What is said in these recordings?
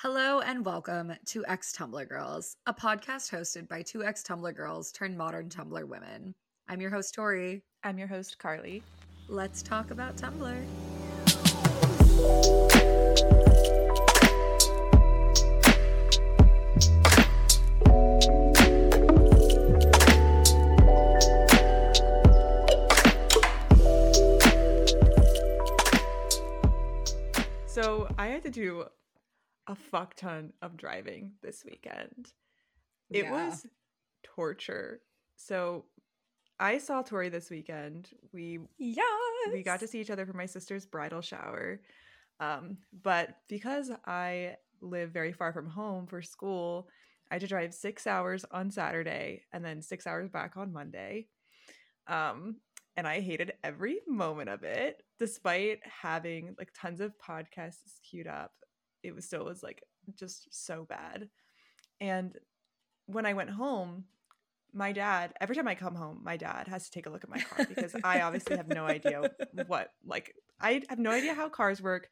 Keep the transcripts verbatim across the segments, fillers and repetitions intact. Hello and welcome to Ex Tumblr Girls, a podcast hosted by two ex Tumblr girls turned modern Tumblr women. I'm your host, Tori. I'm your host, Carly. Let's talk about Tumblr. So I had to do a fuck ton of driving this weekend. It yeah. was torture. So I saw Tori this weekend. We yes! we got to see each other for my sister's bridal shower. Um, but because I live very far from home for school, I had to drive six hours on Saturday and then six hours back on Monday. Um, and I hated every moment of it. Despite having like tons of podcasts queued up, it was still was like just so bad. And when I went home, my dad, every time I come home, my dad has to take a look at my car because I obviously have no idea what, like, I have no idea how cars work.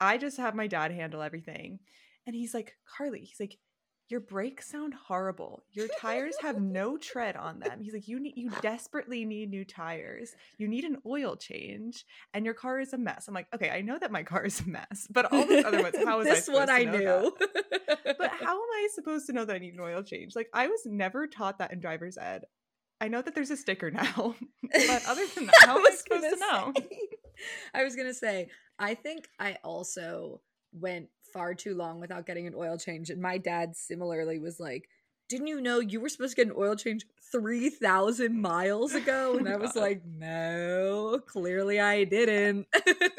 I just have my dad handle everything. And he's like, Carly, he's like, your brakes sound horrible. Your tires have no tread on them. He's like, you need, you desperately need new tires. You need an oil change, and your car is a mess. I'm like, okay, I know that my car is a mess, but all these other ones, how is this I one I knew? That? But how am I supposed to know that I need an oil change? Like, I was never taught that in driver's ed. I know that there's a sticker now, but other than that, how am I, I supposed to say, know? I was gonna say, I think I also went far too long without getting an oil change, and my dad similarly was like, didn't you know you were supposed to get an oil change three thousand miles ago? And I was like, no, clearly I didn't.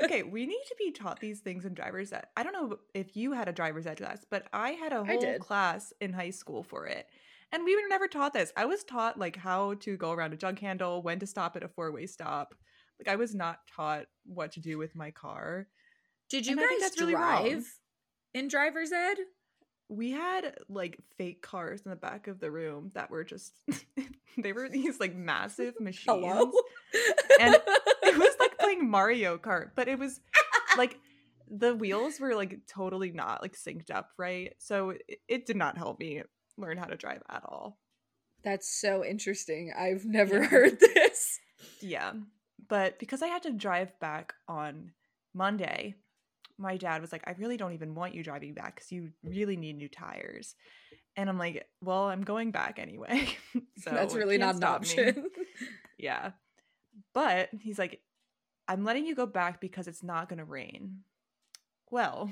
Okay, we need to be taught these things in driver's ed. I don't know if you had a driver's ed class, but I had a whole class in high school for it, and we were never taught this. I was taught like how to go around a jug handle, when to stop at a four-way stop. Like, I was not taught what to do with my car. Did you and guys drive really in driver's ed? We had like fake cars in the back of the room that were just, they were these like massive machines. Hello? And it was like playing Mario Kart, but it was like the wheels were like totally not like synced up right. So it, it did not help me learn how to drive at all. That's so interesting. I've never yeah. heard this. Yeah. But because I had to drive back on Monday, my dad was like, I really don't even want you driving back because you really need new tires. And I'm like, well, I'm going back anyway. So that's really not an option. Yeah. But he's like, I'm letting you go back because it's not going to rain. Well,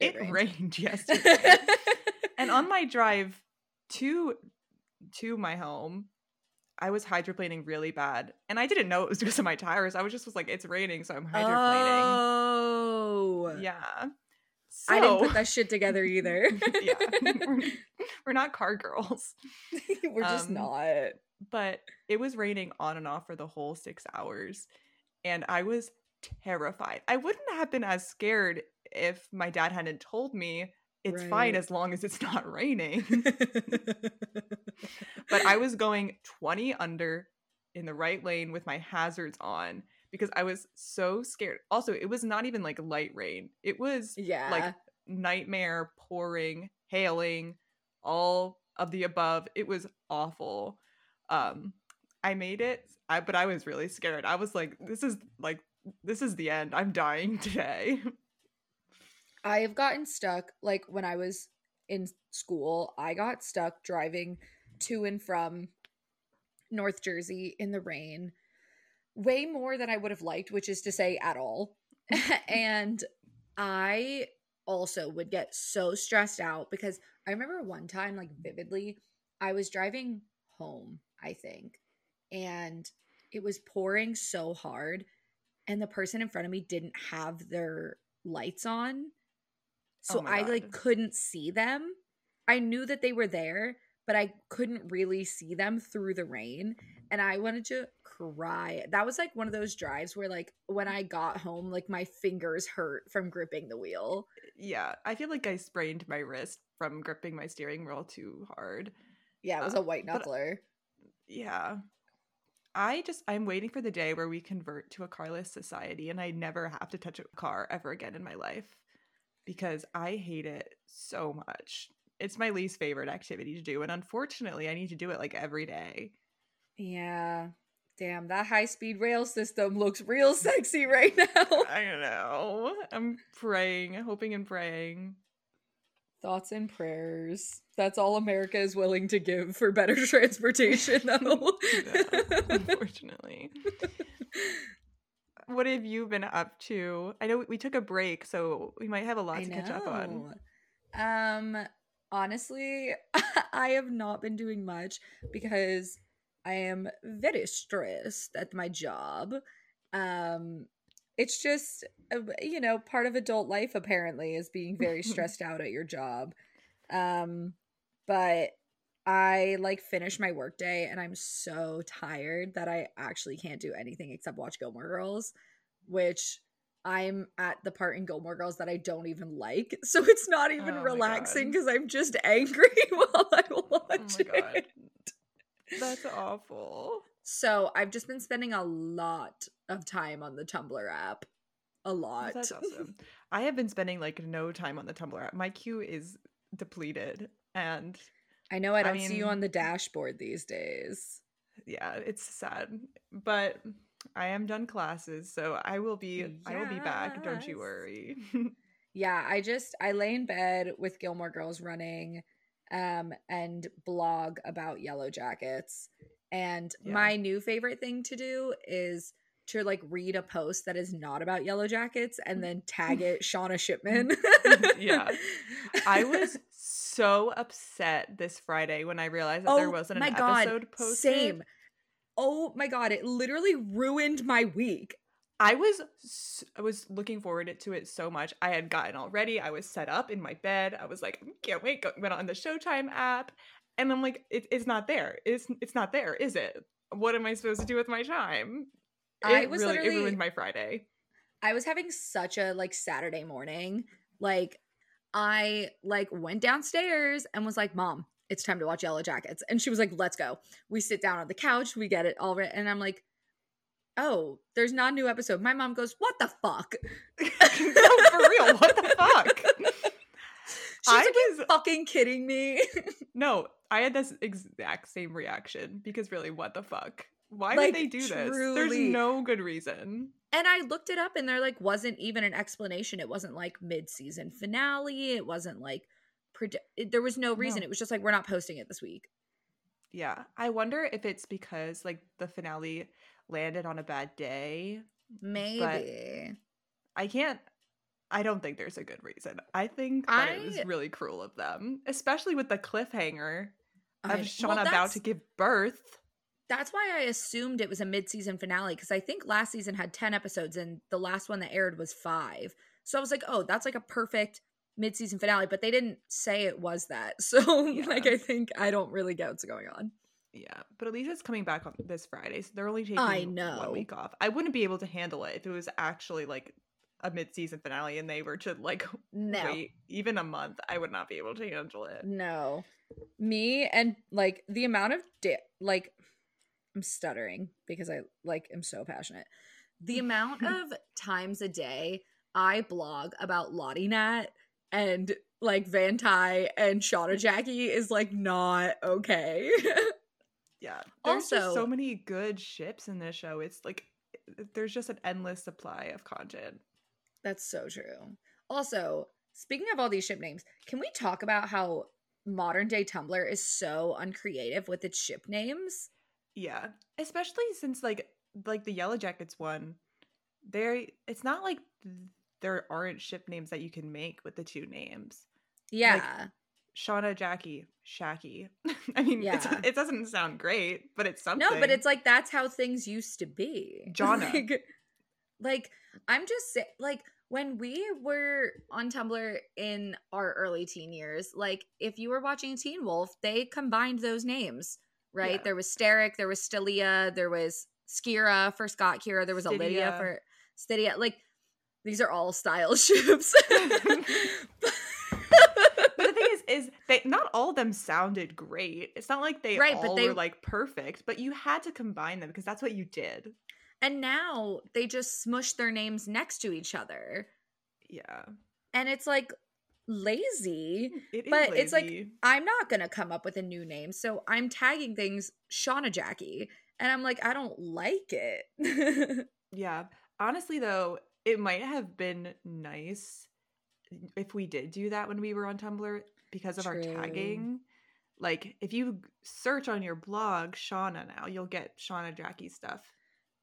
it, it rained. rained yesterday. And on my drive to to my home, I was hydroplaning really bad. And I didn't know it was because of my tires. I was just was like, it's raining, so I'm hydroplaning. Oh. Yeah. So, I didn't put that shit together either. Yeah. We're, we're not car girls. We're um, just not. But it was raining on and off for the whole six hours. And I was terrified. I wouldn't have been as scared if my dad hadn't told me it's right. fine as long as it's not raining. But I was going twenty under in the right lane with my hazards on because I was so scared. Also, it was not even like light rain. It was yeah. like nightmare, pouring, hailing, all of the above. It was awful. Um, I made it, I, but I was really scared. I was like, this is like, this is the end. I'm dying today. I have gotten stuck, like, when I was in school, I got stuck driving to and from North Jersey in the rain way more than I would have liked, which is to say at all. And I also would get so stressed out because I remember one time, like, vividly, I was driving home, I think, and it was pouring so hard, and the person in front of me didn't have their lights on. So oh I like couldn't see them. I knew that they were there, but I couldn't really see them through the rain. And I wanted to cry. That was like one of those drives where like when I got home, like my fingers hurt from gripping the wheel. Yeah. I feel like I sprained my wrist from gripping my steering wheel too hard. Yeah. It was uh, a white knuckler. But, yeah. I just, I'm waiting for the day where we convert to a carless society and I never have to touch a car ever again in my life. because I hate it so much. It's my least favorite activity to do, and unfortunately I need to do it like every day. Yeah. Damn, that high-speed rail system looks real sexy right now. I don't know. I'm praying, hoping and praying. Thoughts and prayers. That's all America is willing to give for better transportation, though. Yeah, unfortunately. What have you been up to? I know we took a break, so we might have a lot I to know. catch up on. Um, honestly, I have not been doing much because I am very stressed at my job. Um, it's just, you know, part of adult life apparently is being very stressed out at your job. Um, but I like finish my workday and I'm so tired that I actually can't do anything except watch Gilmore Girls, which I'm at the part in Gilmore Girls that I don't even like. So it's not even oh relaxing because I'm just angry while I watch oh it. That's awful. So I've just been spending a lot of time on the Tumblr app. A lot. That's awesome. I have been spending like no time on the Tumblr app. My queue is depleted. And I know I don't I mean, see you on the dashboard these days. Yeah, it's sad. But I am done classes, so I will be yes. I will be back, don't you worry. Yeah, I just I lay in bed with Gilmore Girls running. Um, and blog about Yellow Jackets. And yeah. my new favorite thing to do is to like read a post that is not about Yellow Jackets and then tag it Shauna Shipman. Yeah. I was so upset this Friday when I realized that oh, there wasn't an God, episode posted. Same. Oh my God. It literally ruined my week. I was I was looking forward to it so much. I had gotten all ready. I was set up in my bed. I was like, can't wait. Go, went on the Showtime app, and I'm like, it, it's not there. It's it's not there, is it? What am I supposed to do with my time? It I was really, literally it ruined my Friday. I was having such a like Saturday morning. Like I like went downstairs and was like, Mom, it's time to watch Yellow Jackets, and she was like, let's go. We sit down on the couch. We get it all right, and I'm like, oh, there's not a new episode. My mom goes, what the fuck? No, for real, what the fuck? She's I like, was, you fucking kidding me? No, I had this exact same reaction because really, what the fuck? Why like, would they do this? Truly. There's no good reason. And I looked it up and there like wasn't even an explanation. It wasn't like mid-season finale. It wasn't like, pred- it, there was no reason. No. It was just like, we're not posting it this week. Yeah, I wonder if it's because like the finale landed on a bad day. Maybe. I can't I don't think there's a good reason. I think that I, it was really cruel of them, especially with the cliffhanger of I, Shauna well, about to give birth. That's why I assumed it was a mid-season finale, because I think last season had ten episodes and the last one that aired was five. So I was like, oh, that's like a perfect mid-season finale, but they didn't say it was that. So yeah. like I think I don't really get what's going on. Yeah, but at least it's coming back on this Friday, so they're only taking I know. one week off. I wouldn't be able to handle it if it was actually like a mid-season finale and they were to like no. wait even a month. I would not be able to handle it. No. Me and like the amount of di- like I'm stuttering because I like am so passionate. The amount of times a day I blog about Lottie Nat and like Van Tye and Shauna Jackie is like not okay. Yeah. There's also, just so many good ships in this show. It's like there's just an endless supply of content. That's so true. Also, speaking of all these ship names, can we talk about how modern day Tumblr is so uncreative with its ship names? Yeah. Especially since like like the Yellow Jackets one, there it's not like there aren't ship names that you can make with the two names. Yeah. Like, Shauna, Jackie, Shacky. I mean, yeah. it's, it doesn't sound great, but it's something. No, but it's like that's how things used to be. Jonna. like, like, I'm just like when we were on Tumblr in our early teen years, like if you were watching Teen Wolf, they combined those names, right? Yeah. There was Steric, there was Stylia, there was Skira for Scott Kira, there was Stydia. Lydia for Stydia. Like these are all style ships. Is they not all of them sounded great. It's not like they right, all but they, were like perfect, but you had to combine them because that's what you did. And now they just smush their names next to each other. Yeah. And it's like, lazy. It but is lazy. It's like, I'm not gonna come up with a new name, so I'm tagging things Shauna Jackie, and I'm like, I don't like it. Yeah, honestly though, it might have been nice if we did do that when we were on Tumblr because of True. Our tagging. Like, if you search on your blog Shauna now, you'll get Shauna Jackie stuff.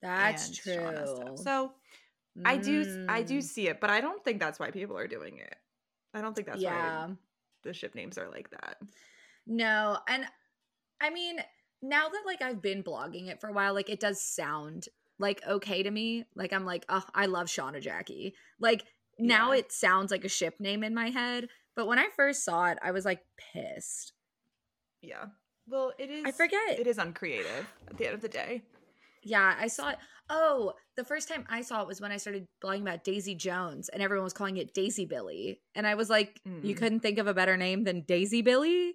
That's and true. Shauna stuff. So mm. I do, I do see it, but I don't think that's why people are doing it. I don't think that's yeah. why the ship names are like that. No, and I mean, now that like I've been blogging it for a while, like it does sound like okay to me. Like I'm like, oh, I love Shauna Jackie. Like now yeah. it sounds like a ship name in my head. But when I first saw it, I was like pissed. Yeah. Well, it is. I forget. It is uncreative at the end of the day. Yeah, I saw it. Oh, the first time I saw it was when I started blogging about Daisy Jones, and everyone was calling it Daisy Billy. And I was like, mm. you couldn't think of a better name than Daisy Billy?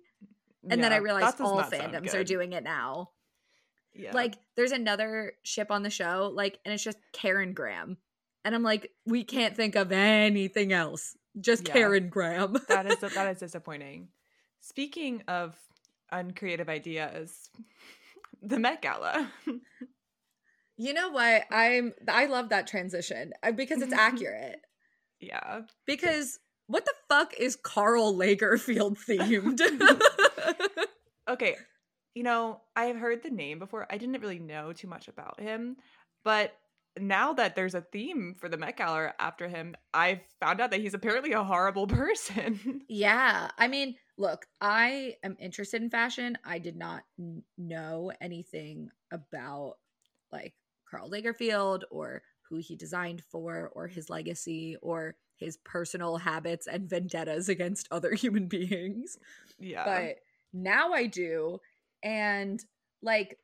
And yeah, then I realized all fandoms are doing it now. Yeah. Like, there's another ship on the show, like, and it's just Karen Graham. And I'm like, we can't think of anything else. Just yeah. Karen Graham. That is that is disappointing. Speaking of uncreative ideas, the Met Gala. You know what? I'm I love that transition because it's accurate. Yeah. Because what the fuck is Karl Lagerfeld themed? Okay. You know, I have heard the name before. I didn't really know too much about him, but now that there's a theme for the Met Gala after him, I've found out that he's apparently a horrible person. Yeah. I mean, look, I am interested in fashion. I did not n- know anything about like Karl Lagerfeld or who he designed for or his legacy or his personal habits and vendettas against other human beings. Yeah. But now I do. And like,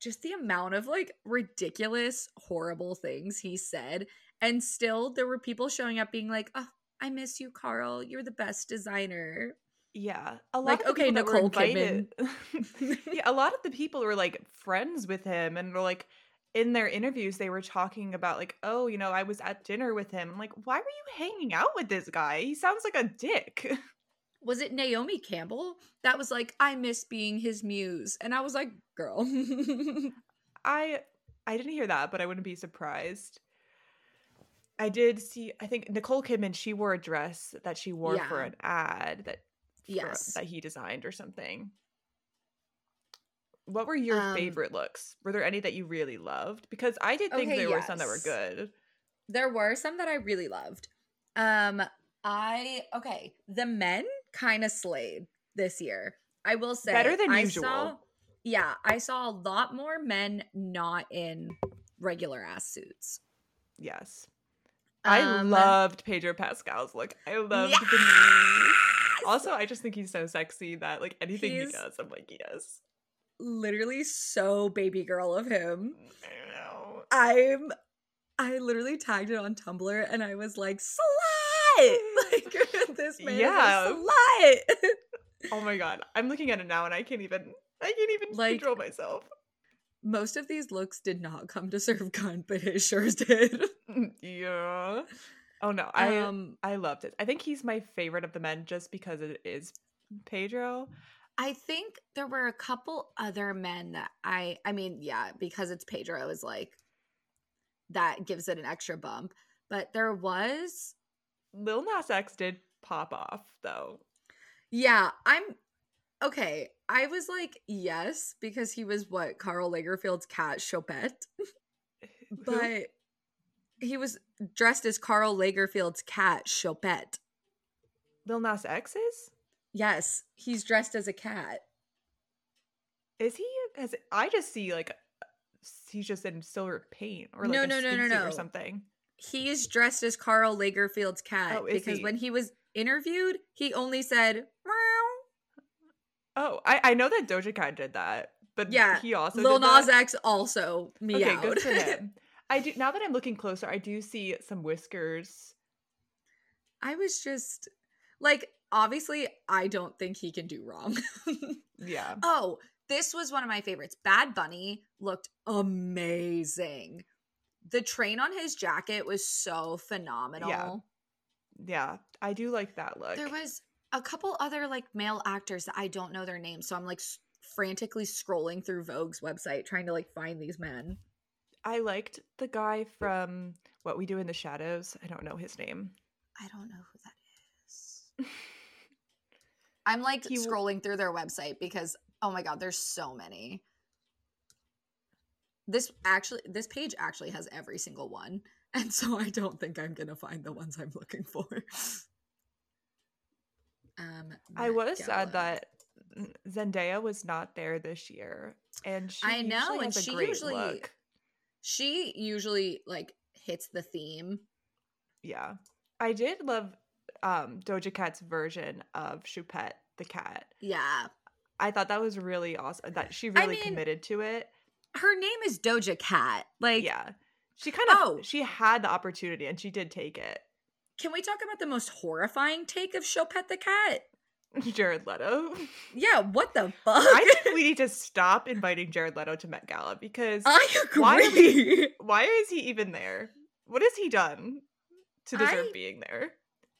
just the amount of like ridiculous, horrible things he said. And still there were people showing up being like, oh, I miss you, Karl. You're the best designer. Yeah. A lot like, of the okay, Nicole Kidman. Yeah, a lot of the people were like friends with him and were like in their interviews, they were talking about like, oh, you know, I was at dinner with him. I'm like, why were you hanging out with this guy? He sounds like a dick. Was it Naomi Campbell that was like, I miss being his muse? And I was like, girl. I I didn't hear that, but I wouldn't be surprised. I did see, I think Nicole Kidman, she wore a dress that she wore yeah. for an ad that, yes. for, that he designed or something. What were your um, favorite looks? Were there any that you really loved? Because I did think okay, there yes. were some that were good. There were some that I really loved. Um, I, okay, the men kind of slayed this year. I will say better than I usual. Saw, yeah, I saw a lot more men not in regular ass suits. Yes, I um, loved Pedro Pascal's look. I loved yes! the knees. Also, I just think he's so sexy that like anything he's he does, I'm like yes. Literally, so baby girl of him. I know. I'm. I literally tagged it on Tumblr, and I was like, slut. Like this man yeah. is a slut. Oh my god, I'm looking at it now and I can't even I can't even like, control myself. Most of these looks did not come to serve Gun, but his sure did. Yeah. Oh no, I um, I loved it. I think he's my favorite of the men just because it is Pedro. I think there were a couple other men that I I mean, yeah, because it's Pedro is like that gives it an extra bump. But there was Lil Nas X did pop off though. Yeah, I'm okay. I was like, yes, because he was what Karl Lagerfeld's cat, Choupette, but he was dressed as Karl Lagerfeld's cat, Choupette. Lil Nas X is? Yes, he's dressed as a cat. Is he? Has, I just see like he's just in silver paint or like no, a no, no, no, no. or something. He is dressed as Karl Lagerfeld's cat oh, because he? when he was interviewed, he only said. Oh, I, I know that Doja Cat did that, but yeah, he also Lil did Nas that. X also meowed. Okay, good for him. I do now that I'm looking closer, I do see some whiskers. I was just like, obviously, I don't think he can do wrong. Yeah. Oh, this was one of my favorites. Bad Bunny looked amazing. The train on his jacket was so phenomenal. Yeah. yeah, I do like that look. There was a couple other like male actors that I don't know their names, so I'm like s- frantically scrolling through Vogue's website trying to like find these men. I liked the guy from What We Do in the Shadows. I don't know his name. I don't know who that is. I'm like he... scrolling through their website because, oh my God, there's so many. This actually, this page actually has every single one. And so I don't think I'm going to find the ones I'm looking for. um, I was Gala. sad that Zendaya was not there this year. And she I know, and she usually... Look. She usually, like, hits the theme. Yeah. I did love um, Doja Cat's version of Choupette the cat. Yeah. I thought that was really awesome. That she really I mean, committed to it. Her name is Doja Cat. Like, yeah. She kind of, oh. she had the opportunity and she did take it. Can we talk about the most horrifying take of Choupette the cat? Jared Leto. Yeah, what the fuck? I think we need to stop inviting Jared Leto to Met Gala because I agree. Why, we, why is he even there? What has he done to deserve I, being there?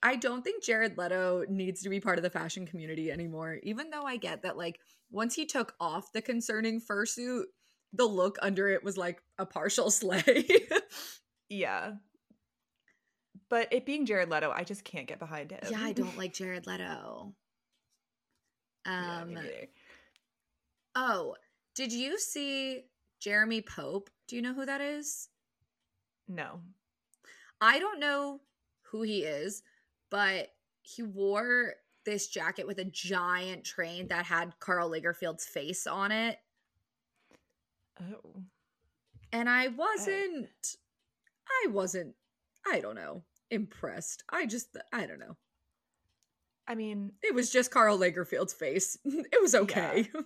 I don't think Jared Leto needs to be part of the fashion community anymore, even though I get that, like, once he took off the concerning fursuit, the look under it was like a partial slay. Yeah. But it being Jared Leto, I just can't get behind him. Yeah, I don't like Jared Leto. Um, yeah, oh, did you see Jeremy Pope? Do you know who that is? No. I don't know who he is, but he wore this jacket with a giant train that had Karl Lagerfeld's face on it. Oh. And I wasn't, I, I wasn't, I don't know, impressed. I just, I don't know. I mean, it was just Karl Lagerfeld's face. It was okay. Yeah.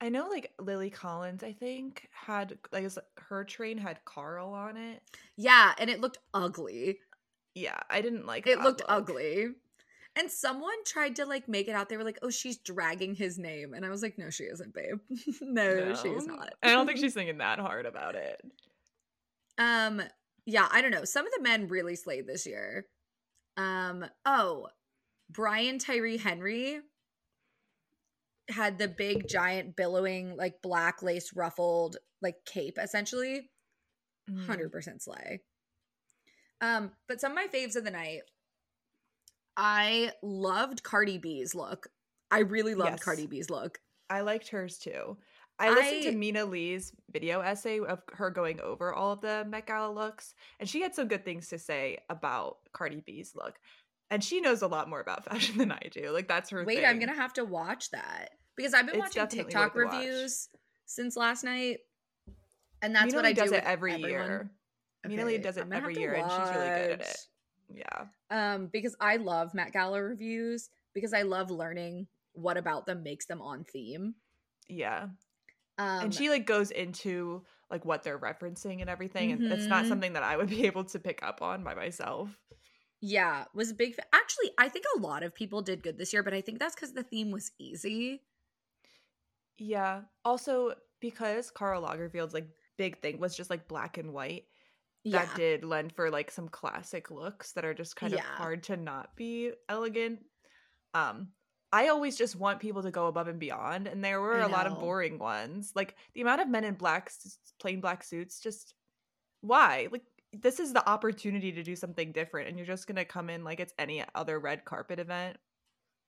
I know, like, Lily Collins, I think, had, like, it was, like, her train had Karl on it. Yeah, and it looked ugly. Yeah, I didn't like it. It looked look. ugly. And someone tried to, like, make it out. They were like, oh, she's dragging his name. And I was like, no, she isn't, babe. no, no, she's not. I don't think she's thinking that hard about it. Um, yeah, I don't know. Some of the men really slayed this year. Um, oh, Brian Tyree Henry had the big, giant, billowing, like, black lace ruffled, like, cape, essentially. Mm-hmm. one hundred percent slay. Um, but some of my faves of the night, I loved Cardi B's look. I really loved yes. Cardi B's look. I liked hers, too. I listened I, to Mina Lee's video essay of her going over all of the Met Gala looks, and she had some good things to say about Cardi B's look. And she knows a lot more about fashion than I do. Like, that's her Wait, thing. I'm going to have to watch that. Because I've been it's watching TikTok reviews watch. since last night. And that's Mina what Lee I do does with it every everyone. year. Okay, Mina Lee does it every year, watch. and she's really good at it. Yeah. Um, because I love Met Gala reviews. Because I love learning what about them makes them on theme. Yeah. Um, and she, like, goes into, like, what they're referencing and everything. Mm-hmm. And it's not something that I would be able to pick up on by myself. Yeah, was a big fan. Actually, I think a lot of people did good this year, but I think that's because the theme was easy. Yeah. Also, because Karl Lagerfeld's, like, big thing was just, like, black and white, yeah. that did lend for, like, some classic looks that are just kind yeah. of hard to not be elegant. Um, I always just want people to go above and beyond, and there were a lot of boring ones. Like, the amount of men in black, plain black suits, just, why? Like, this is the opportunity to do something different, and you're just going to come in like it's any other red carpet event.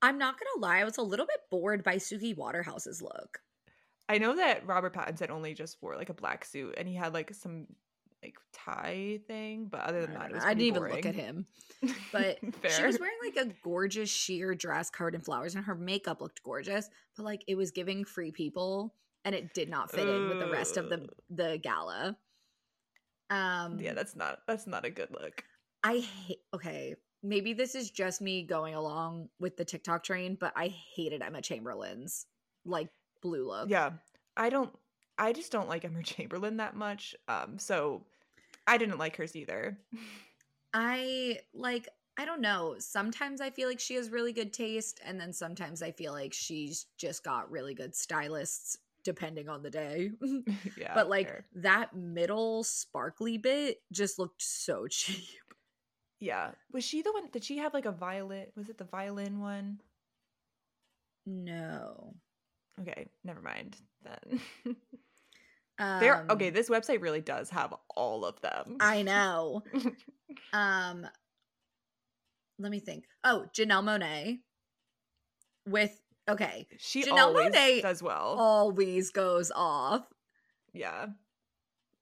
I'm not going to lie. I was a little bit bored by Suki Waterhouse's look. I know that Robert Pattinson only just wore like a black suit, and he had like some like tie thing, but other than I that, it was I didn't boring. even look at him. But she was wearing like a gorgeous sheer dress covered in flowers, and her makeup looked gorgeous, but like it was giving Free People, and it did not fit Ooh. in with the rest of the the gala. Um, yeah, that's not that's not a good look. I hate. Okay, maybe this is just me going along with the TikTok train, but I hated Emma Chamberlain's like blue look. Yeah, I don't. I just don't like Emma Chamberlain that much. Um, so I didn't like hers either. I like. I don't know. Sometimes I feel like she has really good taste, and then sometimes I feel like she's just got really good stylists, depending on the day. Yeah, but like fair. That middle sparkly bit just looked so cheap. Yeah. Was she the one? Did she have like a violet? Was it the violin one? No. Okay. Never mind then. um, there. Okay. This website really does have all of them. I know. um. Let me think. Oh, Janelle Monáe. With okay, she Janelle always Monáe does well. Always goes off. Yeah,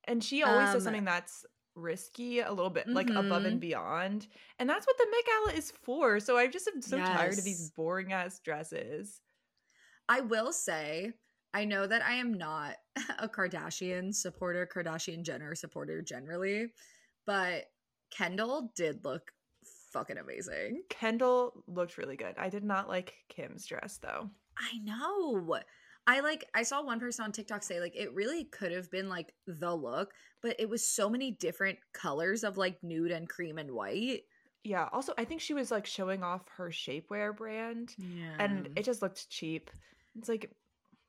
and she always um, does something that's risky, a little bit mm-hmm. like above and beyond, and that's what the Met Gala is for. So I just am so yes. tired of these boring ass dresses. I will say, I know that I am not a Kardashian supporter, Kardashian Jenner supporter generally, but Kendall did look fucking amazing. Kendall looked really good. I did not like Kim's dress though. I know. I like I saw one person on TikTok say like it really could have been like the look, but it was so many different colors of like nude and cream and white. Yeah. Also, I think she was like showing off her shapewear brand. Yeah. And it just looked cheap. It's like,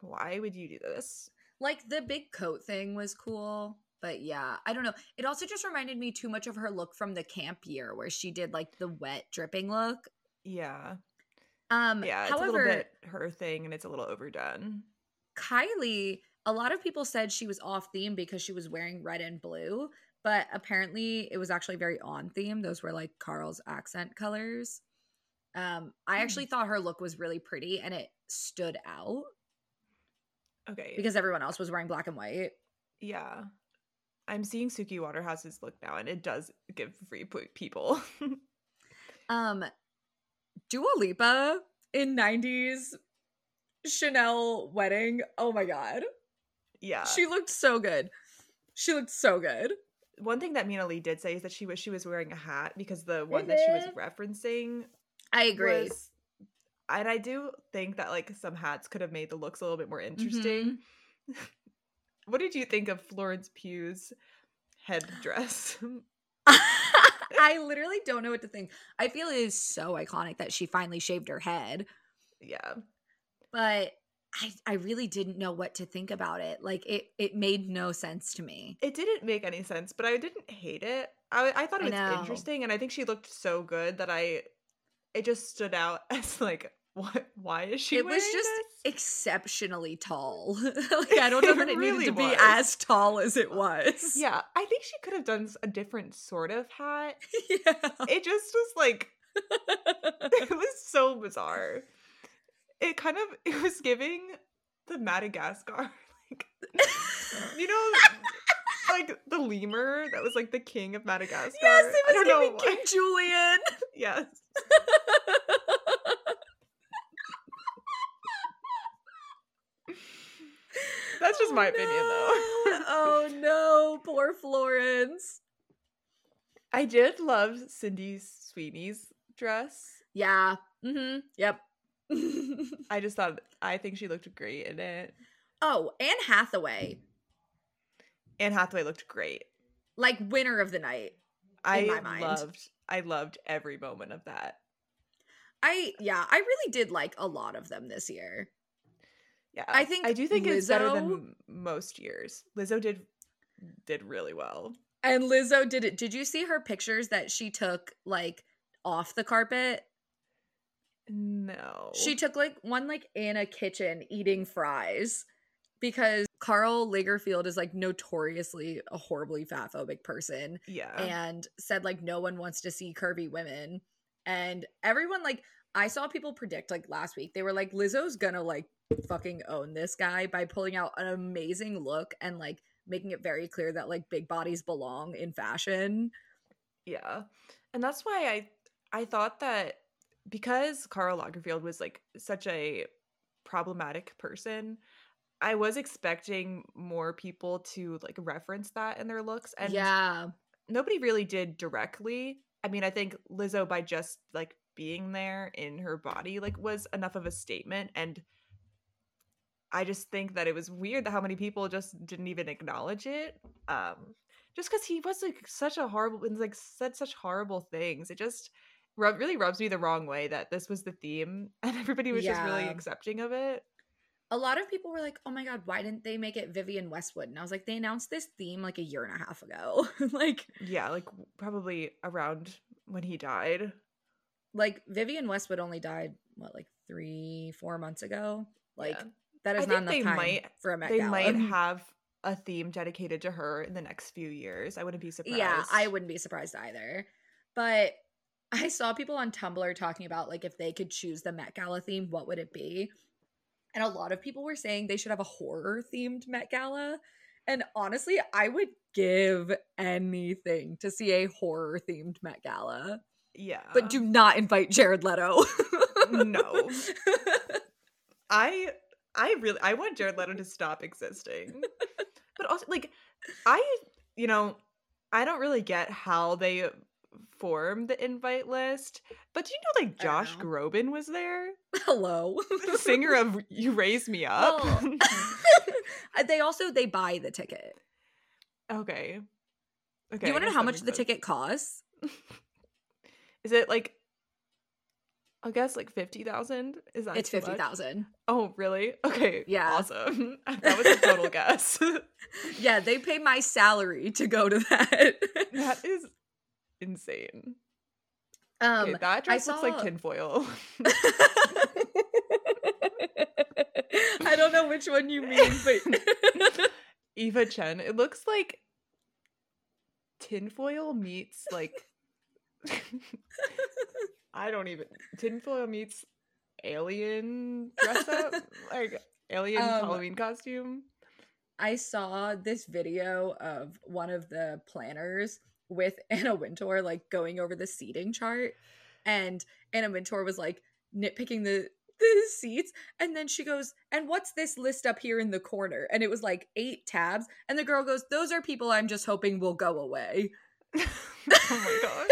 why would you do this? Like the big coat thing was cool. But yeah, I don't know. It also just reminded me too much of her look from the camp year where she did like the wet dripping look. Yeah. Um, yeah, it's however, a little bit her thing and it's a little overdone. Kylie, a lot of people said she was off theme because she was wearing red and blue, but apparently it was actually very on theme. Those were like Karl's accent colors. Um, I mm. actually thought her look was really pretty and it stood out. Okay. Because everyone else was wearing black and white. Yeah. I'm seeing Suki Waterhouse's look now, and it does give free people. um, Dua Lipa in nineties Chanel wedding. Oh my god. Yeah. She looked so good. She looked so good. One thing that Mina Lee did say is that she wished she was wearing a hat because the one that she was referencing. I agree. Was, and I do think that like some hats could have made the looks a little bit more interesting. Mm-hmm. What did you think of Florence Pugh's headdress? I literally don't know what to think. I feel it is so iconic that she finally shaved her head. Yeah. But I I really didn't know what to think about it. Like, it, it made no sense to me. It didn't make any sense, but I didn't hate it. I, I thought it was I know. interesting, and I think she looked so good that I it just stood out as, like, what? Why is she? It was just this? Exceptionally tall. Like I don't know that it, it really needed to was. Be as tall as it was. Yeah, I think she could have done a different sort of hat. Yeah, it just was like it was so bizarre. It kind of it was giving the Madagascar, like you know, like the lemur that was like the king of Madagascar. Yes, it was I don't know King why. Julian. Yes. That's just oh, my opinion, no. though. Oh, no. Poor Florence. I did love Cindy Sweeney's dress. Yeah. Mm-hmm. Yep. I just thought, I think she looked great in it. Oh, Anne Hathaway. Anne Hathaway looked great. Like, winner of the night, I in my mind. Loved, I loved every moment of that. I, yeah, I really did like a lot of them this year. Yeah, I think I do think Lizzo, it's better than most years. Lizzo did did really well, and Lizzo did it. Did you see her pictures that she took like off the carpet? No, she took like one like in a kitchen eating fries because Karl Lagerfeld is like notoriously a horribly fatphobic person. Yeah, and said like no one wants to see curvy women, and everyone like I saw people predict like last week they were like Lizzo's gonna like. Fucking own this guy by pulling out an amazing look and like making it very clear that like big bodies belong in fashion. Yeah, and that's why I I thought that because Karl Lagerfeld was like such a problematic person, I was expecting more people to like reference that in their looks, and yeah, nobody really did directly. I mean, I think Lizzo by just like being there in her body like was enough of a statement, and I just think that it was weird that how many people just didn't even acknowledge it. Um, just because he was like such a horrible, like said such horrible things. It just rub- really rubs me the wrong way that this was the theme and everybody was yeah. just really accepting of it. A lot of people were like, oh my God, why didn't they make it Vivienne Westwood? And I was like, they announced this theme like a year and a half ago. Like, yeah, like probably around when he died. Like, Vivian Westwood only died, what, like three, four months ago? Like, yeah. that is I not enough time might, for a Met They Gala. Might have a theme dedicated to her in the next few years. I wouldn't be surprised. Yeah, I wouldn't be surprised either. But I saw people on Tumblr talking about, like, if they could choose the Met Gala theme, what would it be? And a lot of people were saying they should have a horror-themed Met Gala. And honestly, I would give anything to see a horror-themed Met Gala. Yeah. But do not invite Jared Leto. No. I I really I want Jared Leto to stop existing. But also, like, I, you know, I don't really get how they form the invite list. But do you know, like, Josh Groban was there? Hello. The singer of You Raise Me Up. Well, they also, they buy the ticket. Okay. Okay. Do you want to know how much the ticket costs? Is it like, I guess like fifty thousand? Is that It's fifty thousand. Oh, really? Okay. Yeah. Awesome. That was a total guess. Yeah, they pay my salary to go to that. That is insane. Um, okay, that dress I saw... looks like tinfoil. I don't know which one you mean, but Eva Chen. It looks like tinfoil meets like I don't even tinfoil meets alien dress up, like alien um, Halloween costume. I saw this video of one of the planners with Anna Wintour, like, going over the seating chart, and Anna Wintour was like nitpicking the the seats, and then she goes, and what's this list up here in the corner? And it was like eight tabs, and the girl goes, those are people I'm just hoping will go away. Oh my god.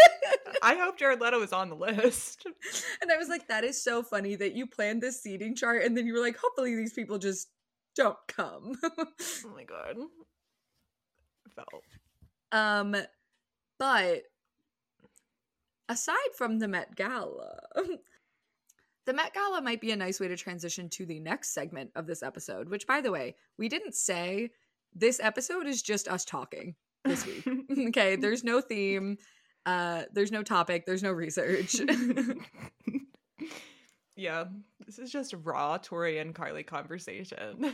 I hope Jared Leto is on the list. And I was like, that is so funny that you planned this seating chart and then you were like, hopefully these people just don't come. Oh my god. Felt. Um but aside from the Met Gala, the Met Gala might be a nice way to transition to the next segment of this episode, which, by the way, we didn't say this episode is just us talking this week. Okay, there's no theme, uh, there's no topic, there's no research. Yeah, this is just raw Tori and Carly conversation.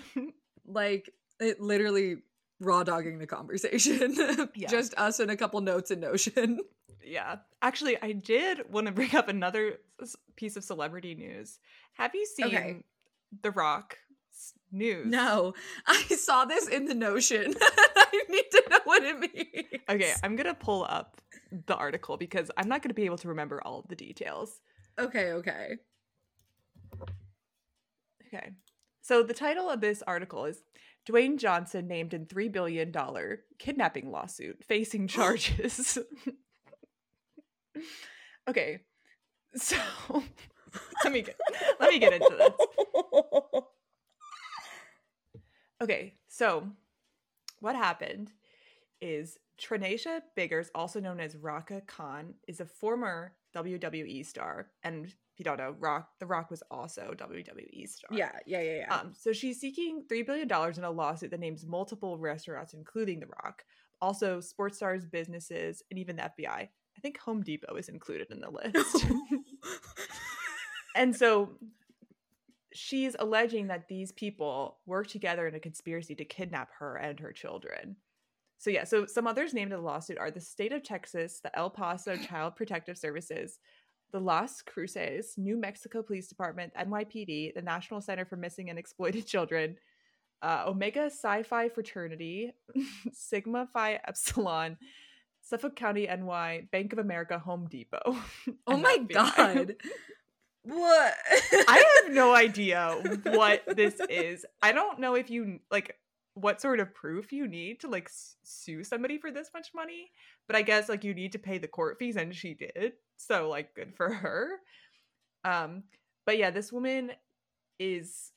Like, it literally raw dogging the conversation. Yeah. Just us and a couple notes in Notion. Yeah. Actually, I did want to bring up another piece of celebrity news. Have you seen okay. The Rock news? No. I saw this in the Notion. I need to know what it means. Okay, I'm going to pull up the article because I'm not going to be able to remember all of the details. Okay, okay. Okay. So the title of this article is Dwayne Johnson named in three billion dollars kidnapping lawsuit facing charges. Okay, so let me get, let me get into this. Okay, so what happened is Trenacia Biggers, also known as Raka Khan, is a former W W E star, and if you don't know, Rock The Rock was also W W E star. Yeah, yeah, yeah, yeah. Um, so she's seeking three billion dollars in a lawsuit that names multiple restaurants, including The Rock, also sports stars, businesses, and even the F B I. I think Home Depot is included in the list. And so she's alleging that these people worked together in a conspiracy to kidnap her and her children. So yeah, so some others named in the lawsuit are the state of Texas, the El Paso Child Protective Services, the Las Cruces, New Mexico Police Department, N Y P D, the National Center for Missing and Exploited Children, uh, Omega Psi Phi Fraternity, Sigma Phi Epsilon, Suffolk County, N Y, Bank of America, Home Depot. Oh my god. What? I have no idea what this is. I don't know if you, like, what sort of proof you need to, like, sue somebody for this much money. But I guess, like, you need to pay the court fees, and she did. So, like, good for her. Um, But yeah, this woman is,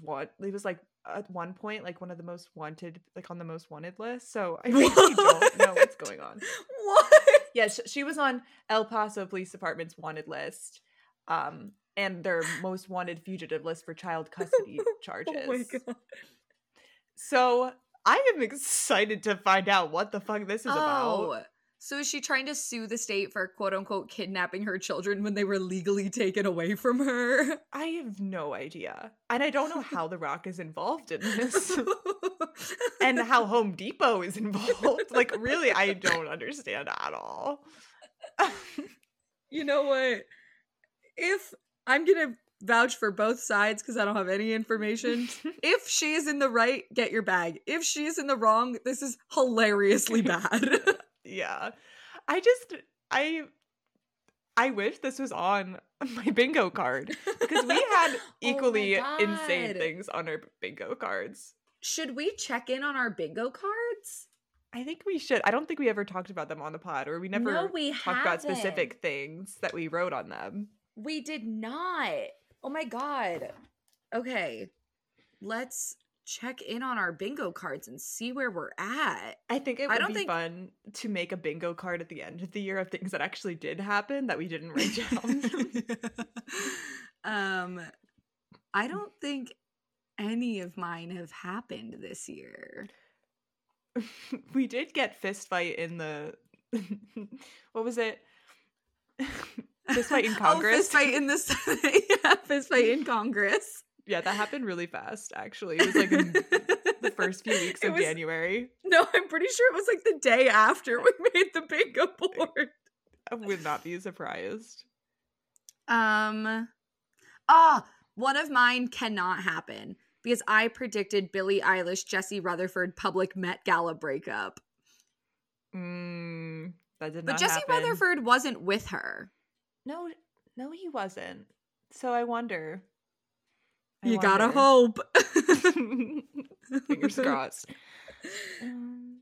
what, it was, like, at one point, like, one of the most wanted, like, on the most wanted list. So I really don't know what's going on. What? Yeah, sh- she was on El Paso Police Department's wanted list, um, and their most wanted fugitive list for child custody charges. Oh my god! So I am excited to find out what the fuck this is oh, about. So is she trying to sue the state for quote-unquote kidnapping her children when they were legally taken away from her? I have no idea. And I don't know how The Rock is involved in this. And how Home Depot is involved. Like, really, I don't understand at all. You know what? If I'm going to vouch for both sides because I don't have any information. If she is in the right, get your bag. If she is in the wrong, this is hilariously bad. Yeah. I just, I, I wish this was on my bingo card because we had equally oh insane things on our bingo cards. Should we check in on our bingo cards? I think we should. I don't think we ever talked about them on the pod, or we never no, we talked haven't. about specific things that we wrote on them. We did not. Oh my God. Okay. Let's check in on our bingo cards and see where we're at. I think it would I don't be think... fun to make a bingo card at the end of the year of things that actually did happen that we didn't write down. um, I don't think any of mine have happened this year. We did get fist fight in the... what was it? Fist fight in Congress. Oh, fist fight in the Senate. Yeah, fist fight in Congress. Yeah, that happened really fast, actually. It was like in the first few weeks of was, January. No, I'm pretty sure it was like the day after we made the bingo board. I would not be surprised. Um, ah, oh, one of mine cannot happen because I predicted Billie Eilish, Jesse Rutherford public Met Gala breakup. Mm, that did but not Jesse happen. But Jesse Rutherford wasn't with her. No, no, he wasn't. So I wonder. I you wonder. gotta hope. Fingers crossed. Um.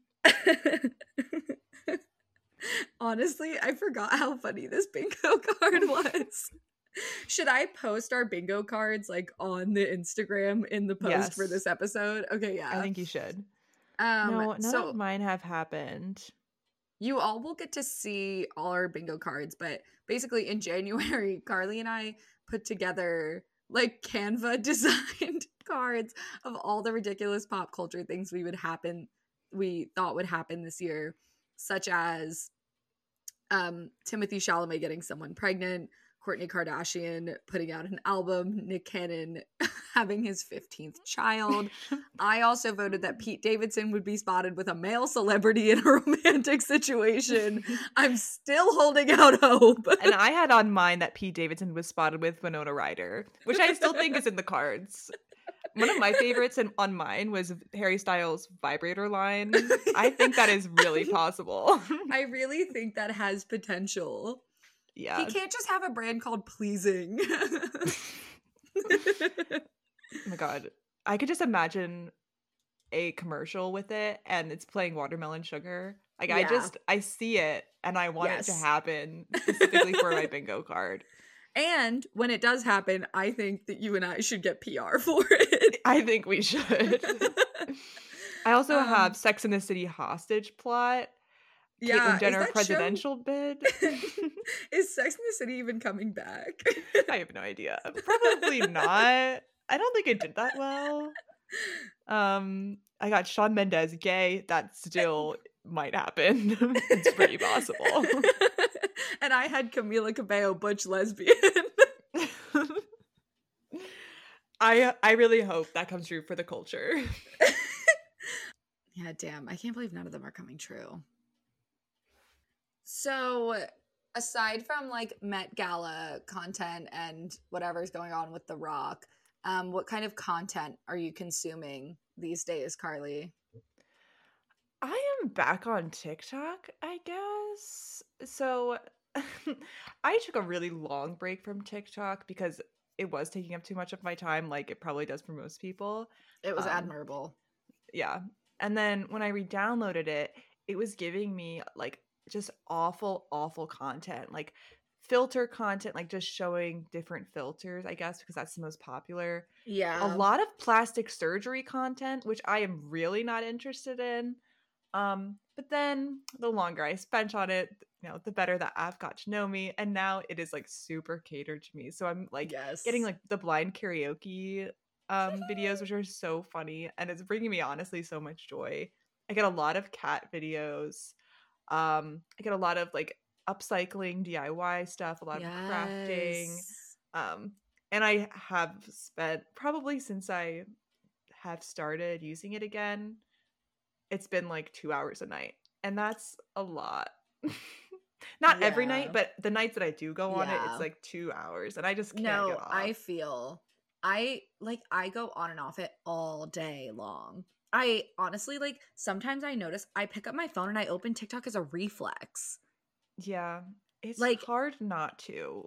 Honestly, I forgot how funny this bingo card was. Should I post our bingo cards like on the Instagram in the post yes. for this episode? Okay, yeah. I think you should. Um, no, none so- of mine have happened. You all will get to see all our bingo cards, but basically in January, Carly and I put together like Canva designed cards of all the ridiculous pop culture things we would happen, we thought would happen this year, such as um, Timothée Chalamet getting someone pregnant, Kourtney Kardashian putting out an album, Nick Cannon having his fifteenth child. I also voted that Pete Davidson would be spotted with a male celebrity in a romantic situation. I'm still holding out hope. And I had on mine that Pete Davidson was spotted with Winona Ryder, which I still think is in the cards. One of my favorites and on mine was Harry Styles' vibrator line. I think that is really possible. I really think that has potential. Yeah. He can't just have a brand called Pleasing. Oh my God. I could just imagine a commercial with it and it's playing Watermelon Sugar. Like yeah. I just, I see it and I want yes. it to happen specifically for my bingo card. And when it does happen, I think that you and I should get P R for it. I think we should. I also um, have Sex and the City hostage plot. Caitlyn yeah, Jenner presidential show... bid. Is Sex and the City even coming back? I have no idea. Probably not. I don't think it did that well. Um, I got Shawn Mendes gay. That still might happen. It's pretty possible. And I had Camila Cabello butch lesbian. I I really hope that comes true for the culture. Yeah, damn. I can't believe none of them are coming true. So aside from like Met Gala content and whatever's going on with The Rock, um, what kind of content are you consuming these days, Carly? I am back on TikTok, I guess. So I took a really long break from TikTok because it was taking up too much of my time, like it probably does for most people. It was um, admirable. Yeah. And then when I re-downloaded it, it was giving me like just awful, awful content, like filter content, like just showing different filters, I guess, because that's the most popular. Yeah. A lot of plastic surgery content, which I am really not interested in. Um, but then the longer I spent on it, you know, the better that I've got to know me. And now it is like super catered to me. So I'm like yes. getting like the blind karaoke um, videos, which are so funny. And it's bringing me honestly so much joy. I get a lot of cat videos. Um, I get a lot of like upcycling, D I Y stuff, a lot yes. of crafting. Um, and I have spent probably since I have started using it again, it's been like two hours a night. And that's a lot. Not yeah. every night, but the nights that I do go on yeah. it, it's like two hours. And I just can't no, get off. I feel I like I go on and off it all day long. I honestly like sometimes I notice I pick up my phone and I open TikTok as a reflex. Yeah. It's like hard not to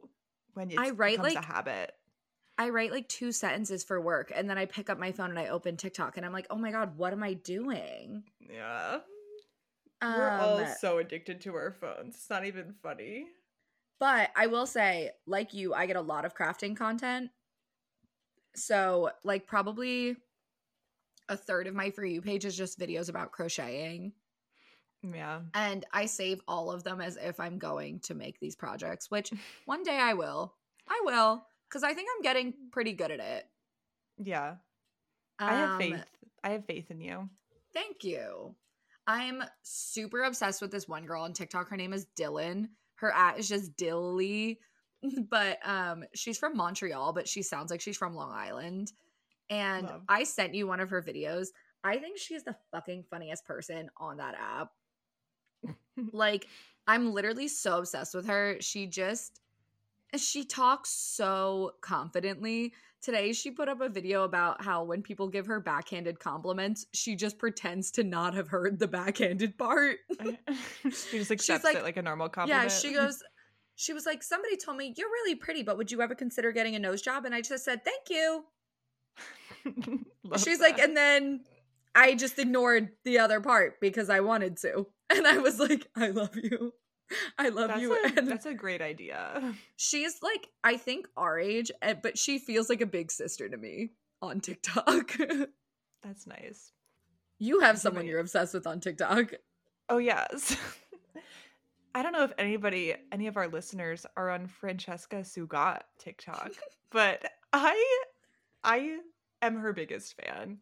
when it becomes like, a habit. I write like two sentences for work and then I pick up my phone and I open TikTok and I'm like, oh my God, what am I doing? Yeah. Um, We're all so addicted to our phones. It's not even funny. But I will say, like you, I get a lot of crafting content. So like probably a third of my For You page is just videos about crocheting. Yeah. And I save all of them as if I'm going to make these projects, which one day I will. I will. Because I think I'm getting pretty good at it. Yeah. Um, I have faith. I have faith in you. Thank you. I'm super obsessed with this one girl on TikTok. Her name is Dylan. Her at is just Dilly. But um, she's from Montreal, but she sounds like she's from Long Island. And Love. I sent you one of her videos. I think she's the fucking funniest person on that app. Like, I'm literally so obsessed with her. She just, she talks so confidently. Today, she put up a video about how when people give her backhanded compliments, she just pretends to not have heard the backhanded part. She just accepts like, it like a normal compliment. Yeah, she goes, she was like, somebody told me, you're really pretty, but would you ever consider getting a nose job? And I just said, thank you. She's that. Like, and then I just ignored the other part because I wanted to. And I was like, I love you. I love that's you. A, and that's a great idea. She's like, I think our age, but she feels like a big sister to me on TikTok. That's nice. You have that's someone amazing. You're obsessed with on TikTok. Oh, yes. I don't know if anybody, any of our listeners are on Francesca Sugat TikTok, but I... I am her biggest fan.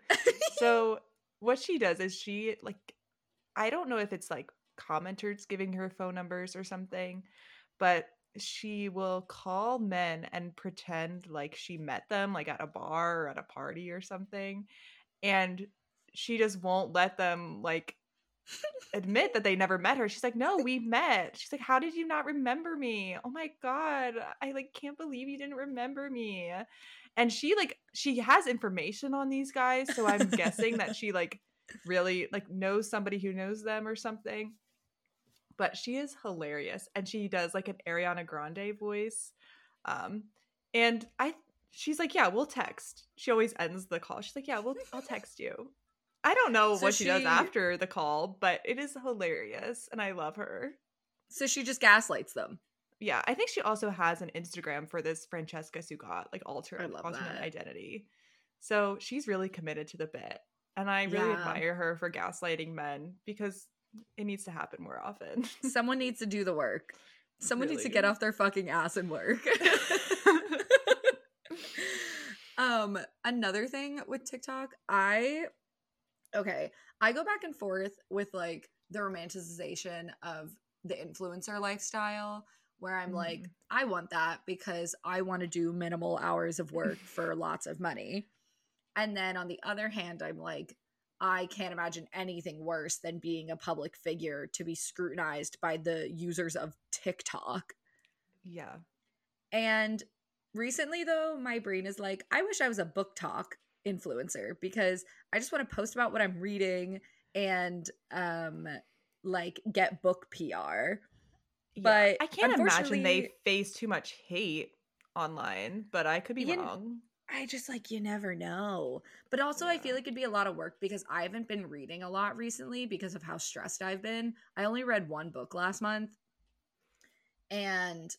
So what she does is she, like, I don't know if it's, like, commenters giving her phone numbers or something, but she will call men and pretend like she met them, like, at a bar or at a party or something. And she just won't let them, like, admit that they never met her. She's like, no, we met. She's like, how did you not remember me? Oh, my God. I, like, can't believe you didn't remember me. And she, like, she has information on these guys, so I'm guessing that she, like, really, like, knows somebody who knows them or something. But she is hilarious, and she does, like, an Ariana Grande voice. Um, and I, she's like, yeah, we'll text. She always ends the call. She's like, yeah, we'll, I'll text you. I don't know so what she, she does after the call, but it is hilarious, and I love her. So she just gaslights them. Yeah, I think she also has an Instagram for this Francesca Sugat, like alternate, alternate identity. So she's really committed to the bit. And I really yeah. admire her for gaslighting men because it needs to happen more often. Someone needs to do the work. Someone really. needs to get off their fucking ass and work. um, another thing with TikTok, I, okay, I go back and forth with like the romanticization of the influencer lifestyle. Where I'm like, mm. I want that because I want to do minimal hours of work for lots of money. And then on the other hand, I'm like, I can't imagine anything worse than being a public figure to be scrutinized by the users of TikTok. Yeah. And recently, though, my brain is like, I wish I was a book talk influencer because I just want to post about what I'm reading and um, like get book P R. But yeah, I can't imagine they face too much hate online, but I could be you, wrong. I just like, you never know. But also yeah. I feel like it'd be a lot of work because I haven't been reading a lot recently because of how stressed I've been. I only read one book last month. And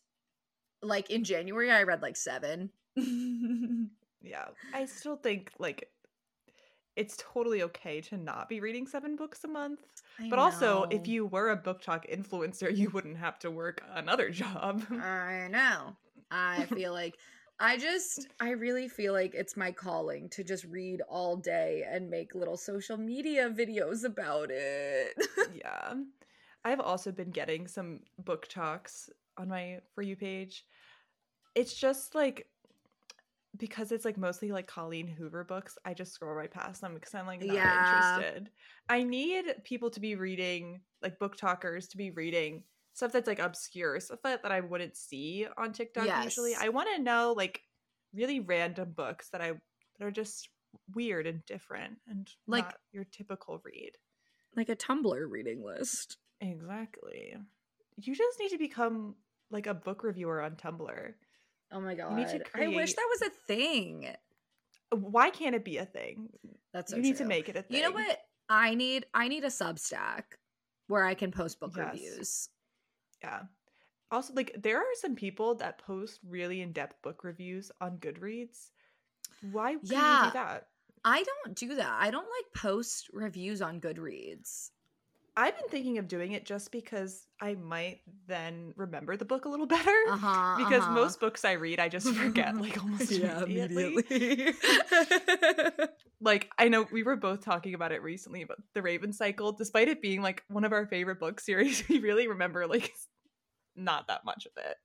like in January, I read like seven. Yeah. I still think like it's totally okay to not be reading seven books a month. I but know. Also, if you were a book talk influencer, you wouldn't have to work another job. I know. I feel like I just, I really feel like it's my calling to just read all day and make little social media videos about it. Yeah. I've also been getting some book talks on my For You page. It's just like, because it's like mostly like Colleen Hoover books, I just scroll right past them because I'm like not yeah. interested. I need people to be reading, like book talkers to be reading stuff that's like obscure, stuff that, that I wouldn't see on TikTok yes. usually. I want to know like really random books that I that are just weird and different and like not your typical read. Like a Tumblr reading list. Exactly. You just need to become like a book reviewer on Tumblr. Oh my god. You need to create... I wish that was a thing. Why can't it be a thing? That's so You need true. To make it a thing. You know what? I need I need a Substack where I can post book yes. reviews. Yeah. Also, like there are some people that post really in-depth book reviews on Goodreads. Why would yeah. you do that? I don't do that. I don't like post reviews on Goodreads. I've been thinking of doing it just because I might then remember the book a little better. Uh-huh, because uh-huh. most books I read, I just forget like almost yeah, immediately. immediately. Like, I know we were both talking about it recently, but The Raven Cycle, despite it being like one of our favorite book series, we really remember like not that much of it.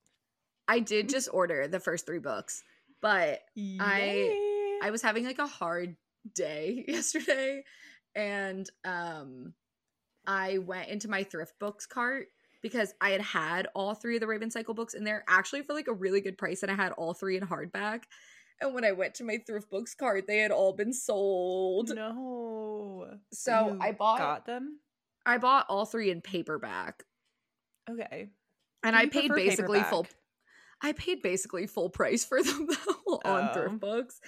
I did just order the first three books, but Yay. I I was having like a hard day yesterday, and um. I went into my thrift books cart because I had had all three of the Raven Cycle books in there actually for like a really good price, and I had all three in hardback. And when I went to my thrift books cart, they had all been sold. No. So you I bought got them? I bought all three in paperback. Okay. And I paid basically paperback? full I paid basically full price for them though on oh. thrift books.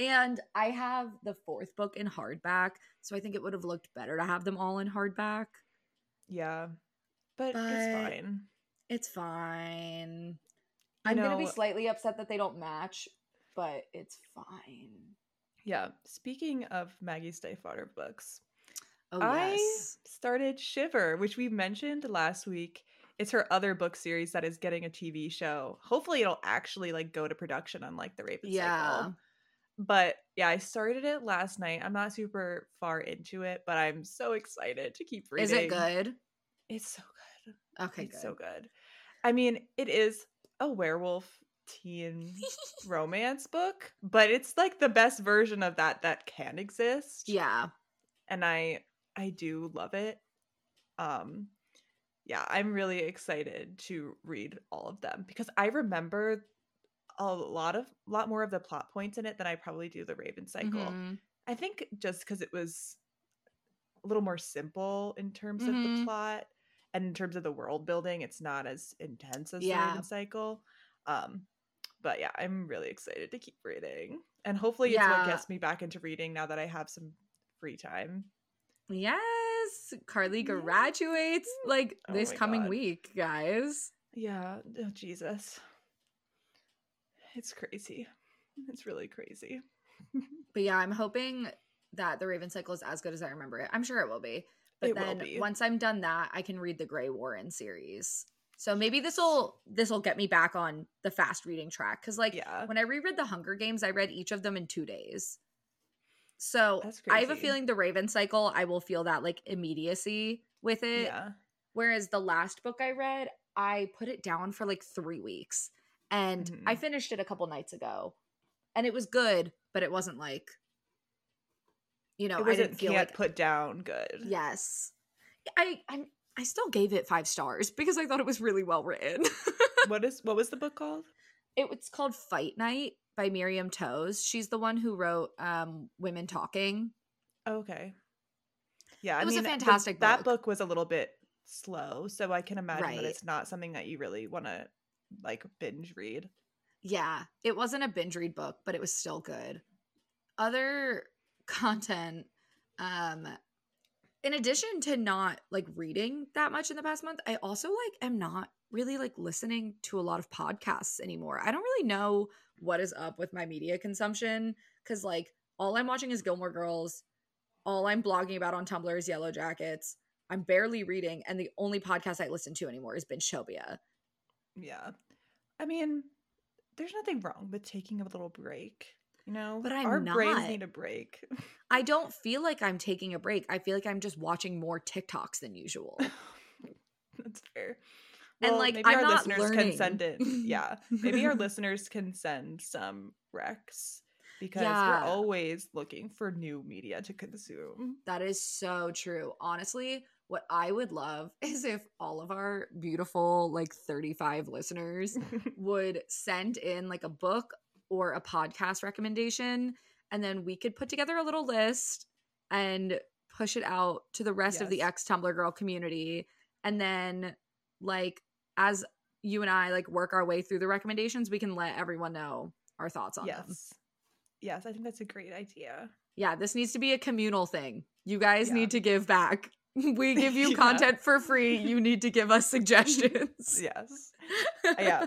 And I have the fourth book in hardback, so I think it would have looked better to have them all in hardback. Yeah, but, but it's fine. It's fine. I'm you know, going to be slightly upset that they don't match, but it's fine. Yeah. Speaking of Maggie Stiefvater books, oh, I yes. started Shiver, which we mentioned last week. It's her other book series that is getting a T V show. Hopefully it'll actually like go to production unlike The Raven yeah. Cycle. But yeah, I started it last night. I'm not super far into it, but I'm so excited to keep reading. Is it good? It's so good. Okay, it's good. so good. I mean, it is a werewolf teen romance book, but it's like the best version of that that can exist. Yeah. And I I do love it. Um yeah, I'm really excited to read all of them because I remember a lot of lot more of the plot points in it than I probably do The Raven Cycle. Mm-hmm. I think just because it was a little more simple in terms mm-hmm. of the plot and in terms of the world building, it's not as intense as yeah. The Raven Cycle. Um, but yeah, I'm really excited to keep reading. And hopefully yeah. it's what gets me back into reading now that I have some free time. Yes! Carly yeah. graduates like oh this coming God. week, guys. Yeah. Oh, Jesus. It's crazy. It's really crazy. But yeah, I'm hoping that The Raven Cycle is as good as I remember it. I'm sure it will be. But it then will be. Once I'm done that, I can read the Grey Warren series. So maybe this will this will get me back on the fast reading track. Because like yeah. when I reread The Hunger Games, I read each of them in two days. So I have a feeling The Raven Cycle, I will feel that like immediacy with it. Yeah. Whereas the last book I read, I put it down for like three weeks. And mm-hmm. I finished it a couple nights ago, and it was good, but it wasn't like, you know, it wasn't I didn't feel can't like put down good. Yes, I I I still gave it five stars because I thought it was really well written. What is what was the book called? It was called Fight Night by Miriam Toes. She's the one who wrote um, Women Talking. Okay, yeah, it I was mean, a fantastic. The, book. That book was a little bit slow, so I can imagine right. that it's not something that you really want to. Like binge read. Yeah, it wasn't a binge read book, but it was still good. Other content, um, in addition to not like reading that much in the past month, I also like am not really like listening to a lot of podcasts anymore. I don't really know what is up with my media consumption because like all I'm watching is Gilmore Girls. All I'm blogging about on Tumblr is Yellow Jackets. I'm barely reading, and the only podcast I listen to anymore is Bingetopia. Yeah. I mean, there's nothing wrong with taking a little break, you know? But I'm Our not. brains need a break. I don't feel like I'm taking a break. I feel like I'm just watching more TikToks than usual. That's fair. Well, and like, maybe I'm our not listeners learning. Can send it. Yeah, maybe our listeners can send some recs, because yeah. we're always looking for new media to consume. That is so true. Honestly, what I would love is if all of our beautiful like thirty-five listeners would send in like a book or a podcast recommendation, and then we could put together a little list and push it out to the rest yes. of the ex-Tumblr girl community. And then like as you and I like work our way through the recommendations, we can let everyone know our thoughts on yes. them. Yes, I think that's a great idea. Yeah, this needs to be a communal thing. You guys yeah. need to give back. We give you yeah. content for free. You need to give us suggestions. Yes. Yeah.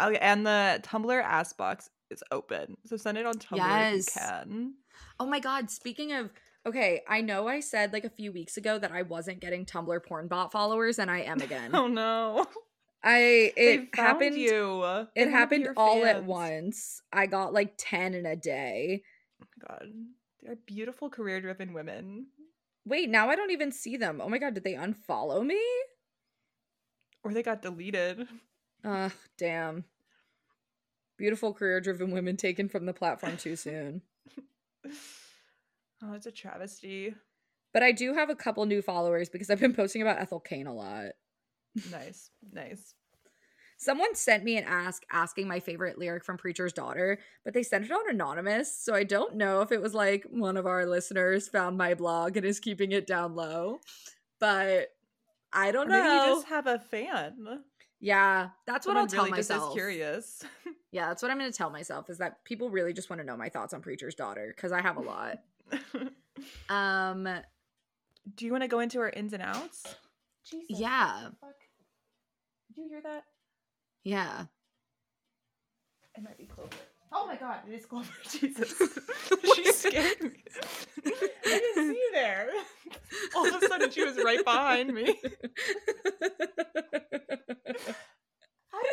Okay, and the Tumblr ask box is open. So send it on Tumblr yes. if you can. Oh my God. Speaking of, okay, I know I said like a few weeks ago that I wasn't getting Tumblr porn bot followers, and I am again. Oh no. I it happened you. It they happened all fans. At once. I got like ten in a day. Oh my God. They're beautiful career-driven women. Wait, now I don't even see them. Oh my God, did they unfollow me? Or they got deleted. Ugh, damn. Beautiful career-driven women taken from the platform too soon. Oh, it's a travesty. But I do have a couple new followers because I've been posting about Ethel Cain a lot. Nice, nice. Someone sent me an ask asking my favorite lyric from Preacher's Daughter, but they sent it on anonymous, so I don't know if it was like one of our listeners found my blog and is keeping it down low, but I don't or know. Maybe you just have a fan. Yeah, that's Someone what I'll really tell myself. Just is curious. Yeah, that's what I'm going to tell myself, is that people really just want to know my thoughts on Preacher's Daughter, because I have a lot. um, do you want to go into our ins and outs? Jesus. Yeah. Fuck. Did you hear that? Yeah. It might be Clover. Oh my God, it is Clover. Jesus. She scared me. I didn't see you there. All of a sudden she was right behind me. How did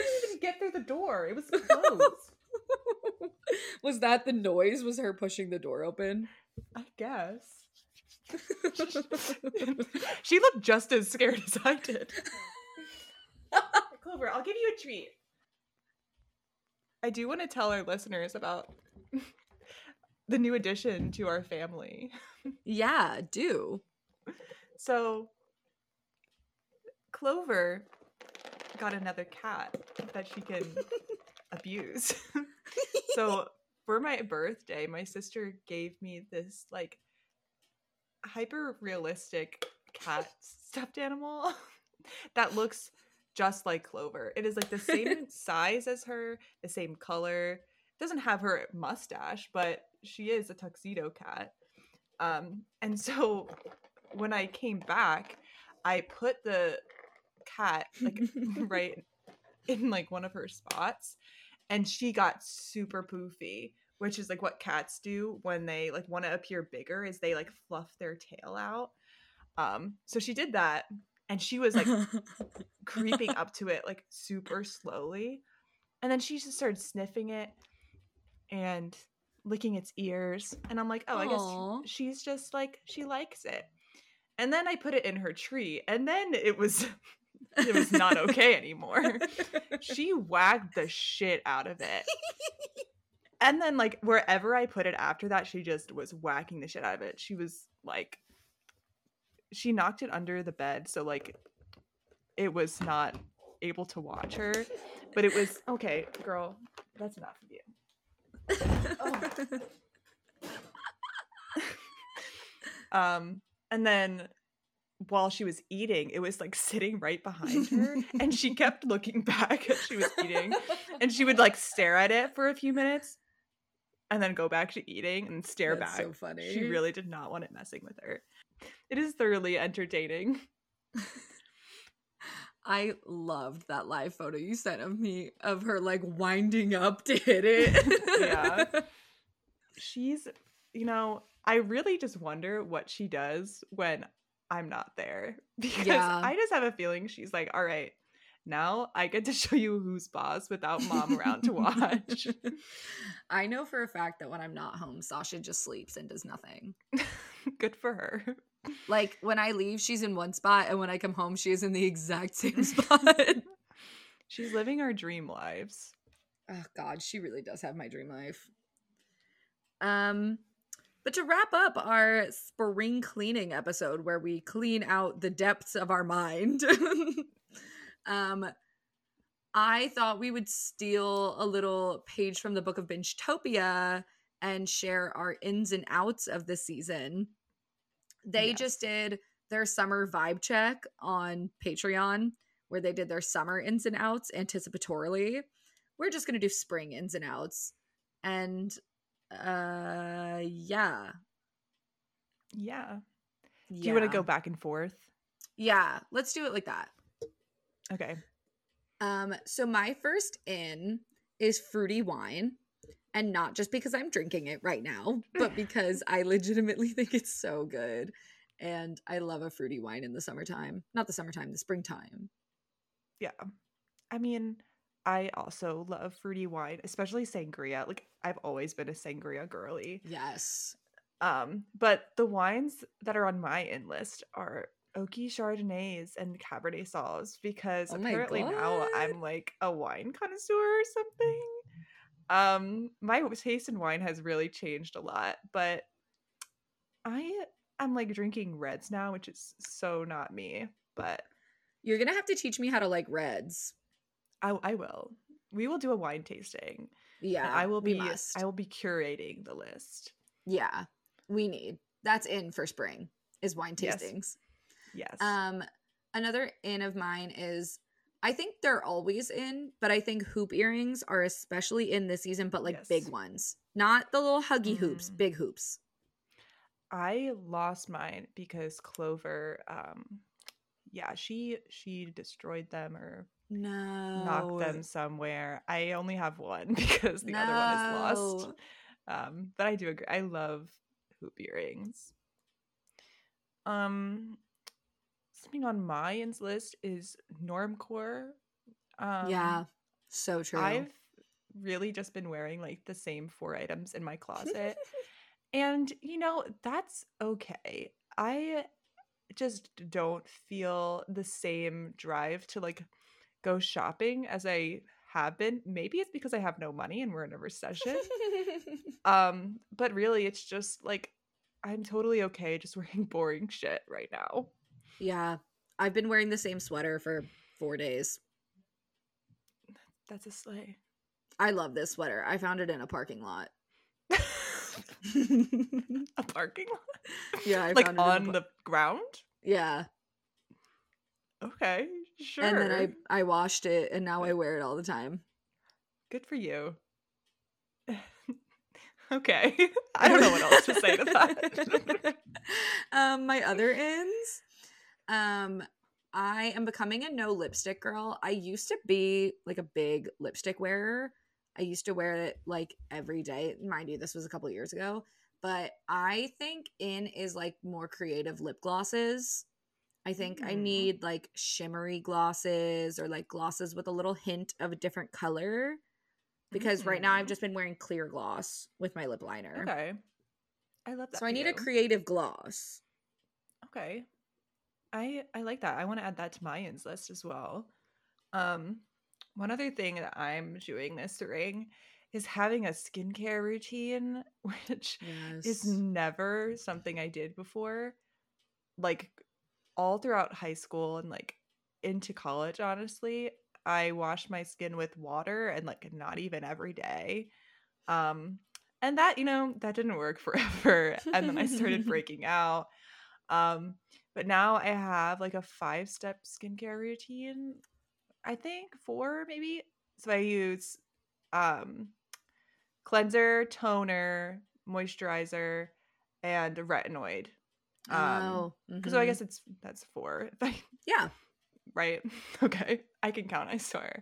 you even get through the door? It was closed. Was that the noise? Was her pushing the door open? I guess. She looked just as scared as I did. Clover, I'll give you a treat. I do want to tell our listeners about the new addition to our family. Yeah, do. So, Clover got another cat that she can abuse. So, for my birthday, my sister gave me this, like, hyper realistic cat stuffed animal that looks just like Clover. It is like the same size as her, the same color. Doesn't have her mustache, but she is a tuxedo cat. Um, and so when I came back, I put the cat like right in like one of her spots, and she got super poofy, which is like what cats do when they like want to appear bigger, is they like fluff their tail out. Um, so she did that, and she was like creeping up to it like super slowly. And then she just started sniffing it and licking its ears. And I'm like, oh, I Aww. guess she's just like, she likes it. And then I put it in her tree, and then it was... It was not okay anymore. She whacked the shit out of it. And then, like, wherever I put it after that, she just was whacking the shit out of it. She was, like, she knocked it under the bed, so, like, it was not able to watch her. But it was, okay, girl, that's enough of you. Oh. um, and then... while she was eating, it was like sitting right behind her, and she kept looking back as she was eating, and she would like stare at it for a few minutes and then go back to eating and stare That's back. So funny. She really did not want it messing with her. It is thoroughly entertaining. I loved that live photo you sent of me of her like winding up to hit it. Yeah. She's, you know, I really just wonder what she does when I'm not there, because yeah. I just have a feeling she's like, all right, now I get to show you who's boss without mom around to watch. I know for a fact that when I'm not home, Sasha just sleeps and does nothing. Good for her. Like, when I leave, she's in one spot, and when I come home, she is in the exact same spot. She's living our dream lives. Oh, God, she really does have my dream life. Um, but to wrap up our spring cleaning episode, where we clean out the depths of our mind, um, I thought we would steal a little page from the book of Bingetopia and share our ins and outs of the season. They yes. just did their summer vibe check on Patreon, where they did their summer ins and outs anticipatorily. We're just going to do spring ins and outs. And uh, yeah. Yeah. Do you want to go back and forth? Yeah. Let's do it like that. Okay. Um. So my first in is fruity wine. And not just because I'm drinking it right now, but because I legitimately think it's so good. And I love a fruity wine in the summertime. Not the summertime, the springtime. Yeah. I mean, I also love fruity wine, especially sangria. Like, I've always been a sangria girly. Yes. Um, but the wines that are on my in list are oaky Chardonnays and Cabernet Sauves, because oh apparently God. now I'm like a wine connoisseur or something. Um, my taste in wine has really changed a lot, but I am like drinking reds now, which is so not me. But you're gonna have to teach me how to like reds. I, I will. We will do a wine tasting. Yeah, I will be. I will be curating the list. Yeah, we need that's in for spring is wine tastings. Yes. yes. Um, another in of mine is. I think they're always in, but I think hoop earrings are especially in this season, but like yes. big ones. Not the little huggy hoops, mm. big hoops. I lost mine because Clover, um, yeah, she she destroyed them or no. knocked them somewhere. I only have one because the no. other one is lost. Um, but I do agree. I love hoop earrings. Um. Something on my ins list is normcore. Um, yeah, so true. I've really just been wearing like the same four items in my closet. And, you know, that's okay. I just don't feel the same drive to like go shopping as I have been. Maybe it's because I have no money and we're in a recession. um, but really, it's just like I'm totally okay just wearing boring shit right now. Yeah, I've been wearing the same sweater for four days. That's a slay. I love this sweater. I found it in a parking lot. A parking lot? Yeah, I like found it on in a par- the ground. Yeah. Okay, sure. And then I I washed it, and now I wear it all the time. Good for you. Okay, I don't know what else to say to that. um, my other ends. Um, I am becoming a no lipstick girl. I used to be like a big lipstick wearer. I used to wear it like every day. Mind you, this was a couple years ago, but I think in is like more creative lip glosses. I think mm. I need like shimmery glosses or like glosses with a little hint of a different color, because mm. right now I've just been wearing clear gloss with my lip liner. Okay. I love that. So I need you. a creative gloss. Okay. I, I like that. I want to add that to my ins list as well. Um, one other thing that I'm doing this spring is having a skincare routine, which yes. is never something I did before. Like all throughout high school and like into college, honestly, I washed my skin with water and like not even every day. Um, and that, you know, that didn't work forever. And then I started breaking out. Um, but now I have like a five-step skincare routine, I think four maybe. So I use um, cleanser, toner, moisturizer, and retinoid. Um, oh, mm-hmm. So I guess it's that's four. If I, yeah. Right. Okay. I can count. I swear.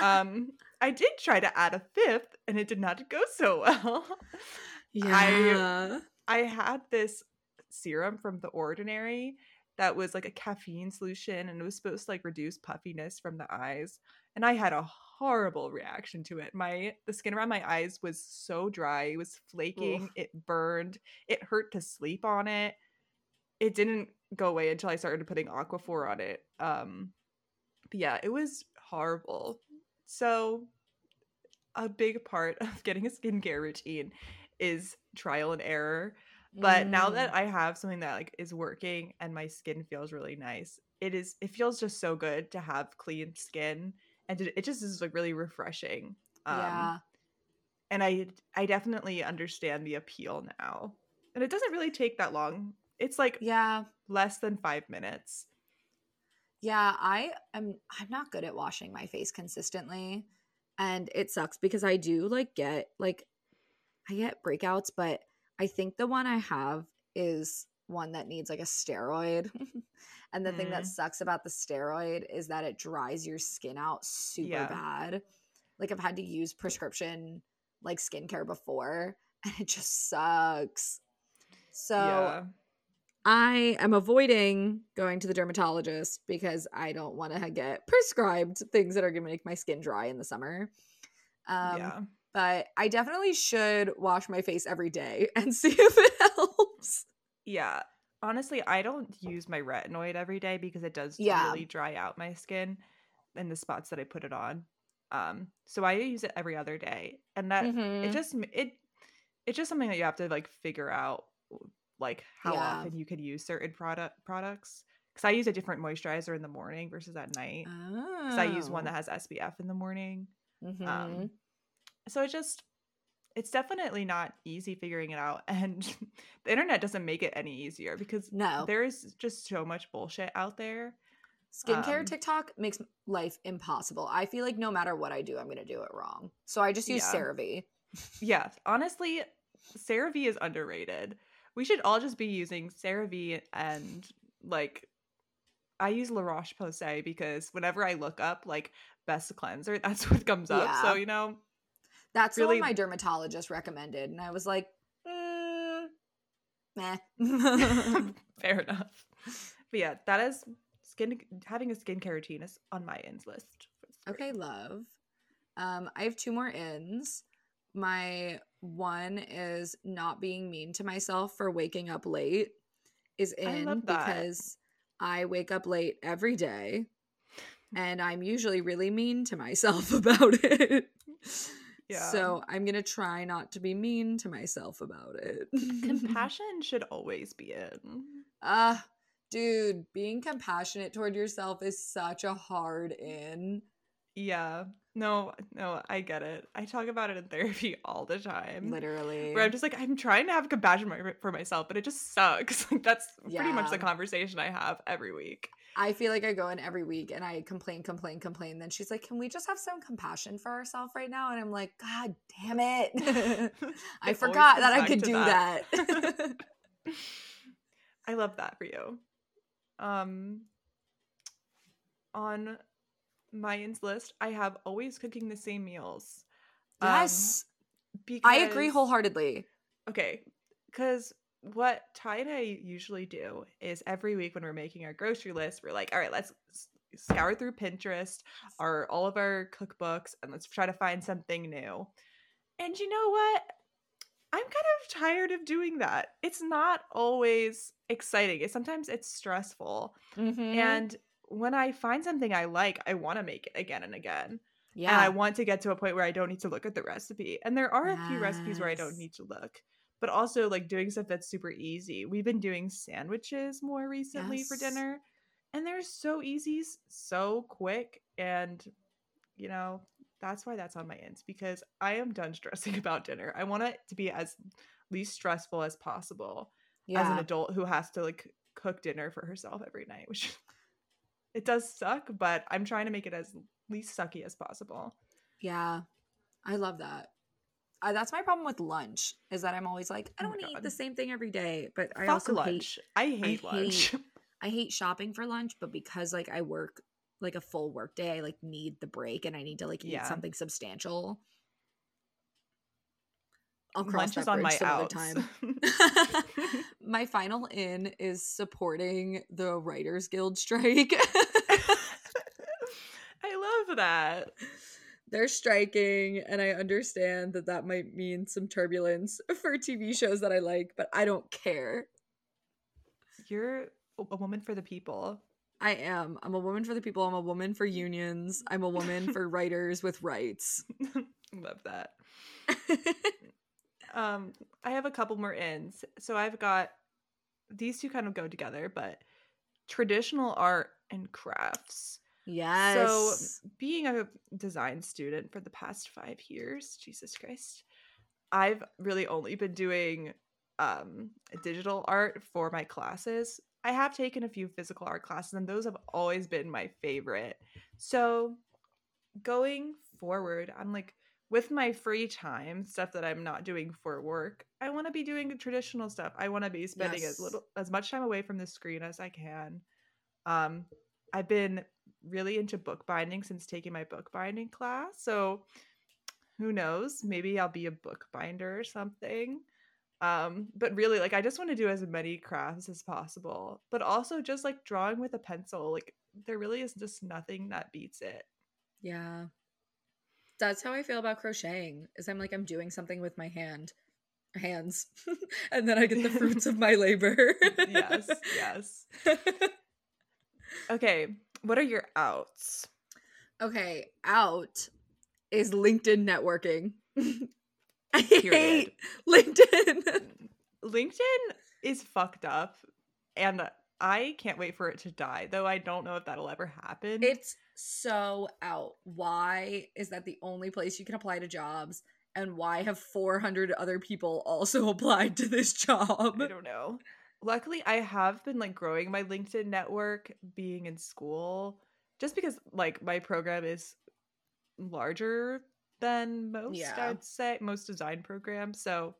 um, I did try to add a fifth, and it did not go so well. Yeah. I I had this serum from The Ordinary that was like a caffeine solution, and it was supposed to like reduce puffiness from the eyes, and I had a horrible reaction to it. My the skin around my eyes was so dry, it was flaking. Oof. It burned, it hurt to sleep on it. it didn't go away until I started putting Aquaphor on it. Um, but yeah, it was horrible. So a big part of getting a skincare routine is trial and error. But mm. now that I have something that like is working and my skin feels really nice, it is it feels just so good to have clean skin, and it, it just is like really refreshing. Um, yeah. And I I definitely understand the appeal now. And it doesn't really take that long. It's like yeah, less than five minutes. Yeah, I am I'm not good at washing my face consistently. And it sucks because I do like get like I get breakouts, but I think the one I have is one that needs like a steroid. And the mm. thing that sucks about the steroid is that it dries your skin out super yeah. bad. Like I've had to use prescription like skincare before and it just sucks. So yeah. I am avoiding going to the dermatologist because I don't want to get prescribed things that are going to make my skin dry in the summer. Um, yeah. But I definitely should wash my face every day and see if it helps. Yeah. Honestly, I don't use my retinoid every day because it does yeah. really dry out my skin in the spots that I put it on. Um, so I use it every other day. And that mm-hmm. it just it it's just something that you have to like figure out like how yeah. often you could use certain product products. Because I use a different moisturizer in the morning versus at night. Because oh. I use one that has S P F in the morning. Mm-hmm. Um So it just, it's definitely not easy figuring it out. And the internet doesn't make it any easier because no. there's just so much bullshit out there. Skincare um, TikTok makes life impossible. I feel like no matter what I do, I'm going to do it wrong. So I just use yeah. CeraVe. Yeah. Honestly, CeraVe is underrated. We should all just be using CeraVe and like, I use La Roche-Posay because whenever I look up like best cleanser, that's what comes up. Yeah. So, you know. That's really what my dermatologist recommended. And I was like, mm, meh. Fair enough. But yeah, that is skin. Having a skincare routine is on my ins list. Okay, love. Um, I have two more ins. My one is not being mean to myself for waking up late is in I because I wake up late every day and I'm usually really mean to myself about it. Yeah. So I'm going to try not to be mean to myself about it. Compassion should always be in. Uh, dude, being compassionate toward yourself is such a hard in. Yeah. No, no, I get it. I talk about it in therapy all the time. Literally. Where I'm just like, I'm trying to have compassion my- for myself, but it just sucks. Like that's yeah. pretty much the conversation I have every week. I feel like I go in every week and I complain, complain, complain. Then she's like, can we just have some compassion for ourselves right now? And I'm like, God damn it. I it forgot that I could do that. that. I love that for you. Um, on Mayan's list, I have always cooking the same meals. Yes. Um, because, I agree wholeheartedly. Okay. Because what Ty and I usually do is every week when we're making our grocery list, we're like, all right, let's scour through Pinterest, our all of our cookbooks, and let's try to find something new. And you know what? I'm kind of tired of doing that. It's not always exciting. Sometimes it's stressful. Mm-hmm. And when I find something I like, I want to make it again and again. Yeah. And I want to get to a point where I don't need to look at the recipe. And there are yes. a few recipes where I don't need to look. But also like doing stuff that's super easy. We've been doing sandwiches more recently yes. for dinner, and they're so easy, so quick. And, you know, that's why that's on my ends, because I am done stressing about dinner. I want it to be as least stressful as possible yeah. as an adult who has to like cook dinner for herself every night, which it does suck, but I'm trying to make it as least sucky as possible. Yeah, I love that. Uh, that's my problem with lunch is that I'm always like, I don't oh want to eat the same thing every day. But I Fuck also lunch. Hate, I hate I lunch. Hate, I hate shopping for lunch, but because like I work like a full work day, I like need the break and I need to like eat yeah. something substantial. I'll cross lunch that bridge some outs. Other time. My final in is supporting the Writers Guild strike. I love that. They're striking, and I understand that that might mean some turbulence for T V shows that I like, but I don't care. You're a woman for the people. I am. I'm a woman for the people. I'm a woman for unions. I'm a woman for writers with rights. Love that. um, I have a couple more ins. So I've got, these two kind of go together, but traditional art and crafts. Yes. So being a design student for the past five years, Jesus Christ, I've really only been doing um, digital art for my classes. I have taken a few physical art classes, and those have always been my favorite. So going forward, I'm like, with my free time, stuff that I'm not doing for work, I want to be doing traditional stuff. I want to be spending yes. as little as much time away from the screen as I can. Um, I've been really into bookbinding since taking my bookbinding class. So who knows? Maybe I'll be a bookbinder or something. Um, but really, like, I just want to do as many crafts as possible. But also just, like, drawing with a pencil. Like, there really is just nothing that beats it. Yeah. That's how I feel about crocheting, is I'm like, I'm doing something with my hand, hands, and then I get the fruits of my labor. Yes, yes. Okay, what are your outs? Okay, out is LinkedIn networking. I hate LinkedIn. LinkedIn is fucked up, and I can't wait for it to die, though I don't know if that'll ever happen. It's so out. Why is that the only place you can apply to jobs? And why have four hundred other people also applied to this job? I don't know. Luckily, I have been, like, growing my LinkedIn network being in school, just because, like, my program is larger than most, yeah. I'd say, most design programs. So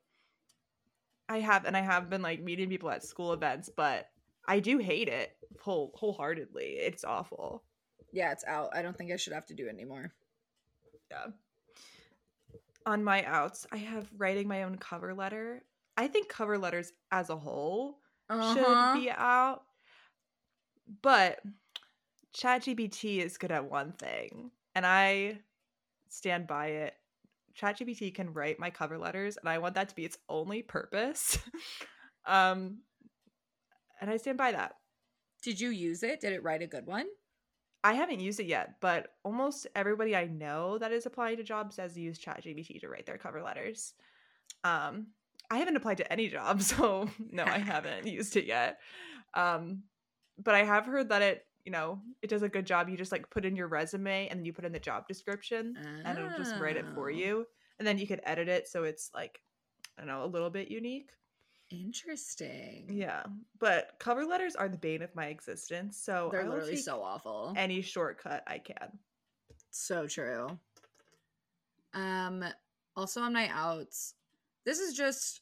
I have, and I have been, like, meeting people at school events, but I do hate it whole wholeheartedly. It's awful. Yeah, it's out. I don't think I should have to do it anymore. Yeah. On my outs, I have writing my own cover letter. I think cover letters as a whole uh-huh. should be out. But ChatGPT is good at one thing, and I stand by it. ChatGPT can write my cover letters, and I want that to be its only purpose. um And I stand by that. Did you use it? Did it write a good one? I haven't used it yet, but almost everybody I know that is applying to jobs has used ChatGPT to write their cover letters. Um, I haven't applied to any job, so no, I haven't used it yet. Um, but I have heard that it, you know, it does a good job. You just, like, put in your resume and then you put in the job description oh. and it'll just write it for you. And then you can edit it so it's, like, I don't know, a little bit unique. Interesting. Yeah, but cover letters are the bane of my existence, so they're literally so awful. Any shortcut I can. So true. Um also on my outs, this is just,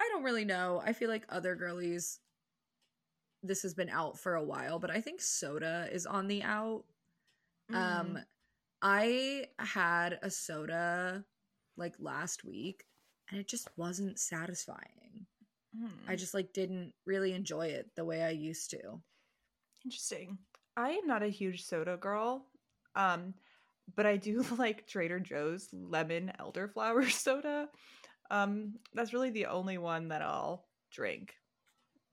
I don't really know, I feel like other girlies, this has been out for a while, but I think soda is on the out. mm. um I had a soda, like, last week, and it just wasn't satisfying. Mm. I just, like, didn't really enjoy it the way I used to. Interesting. I am not a huge soda girl, um, but I do like Trader Joe's lemon elderflower soda. Um, that's really the only one that I'll drink,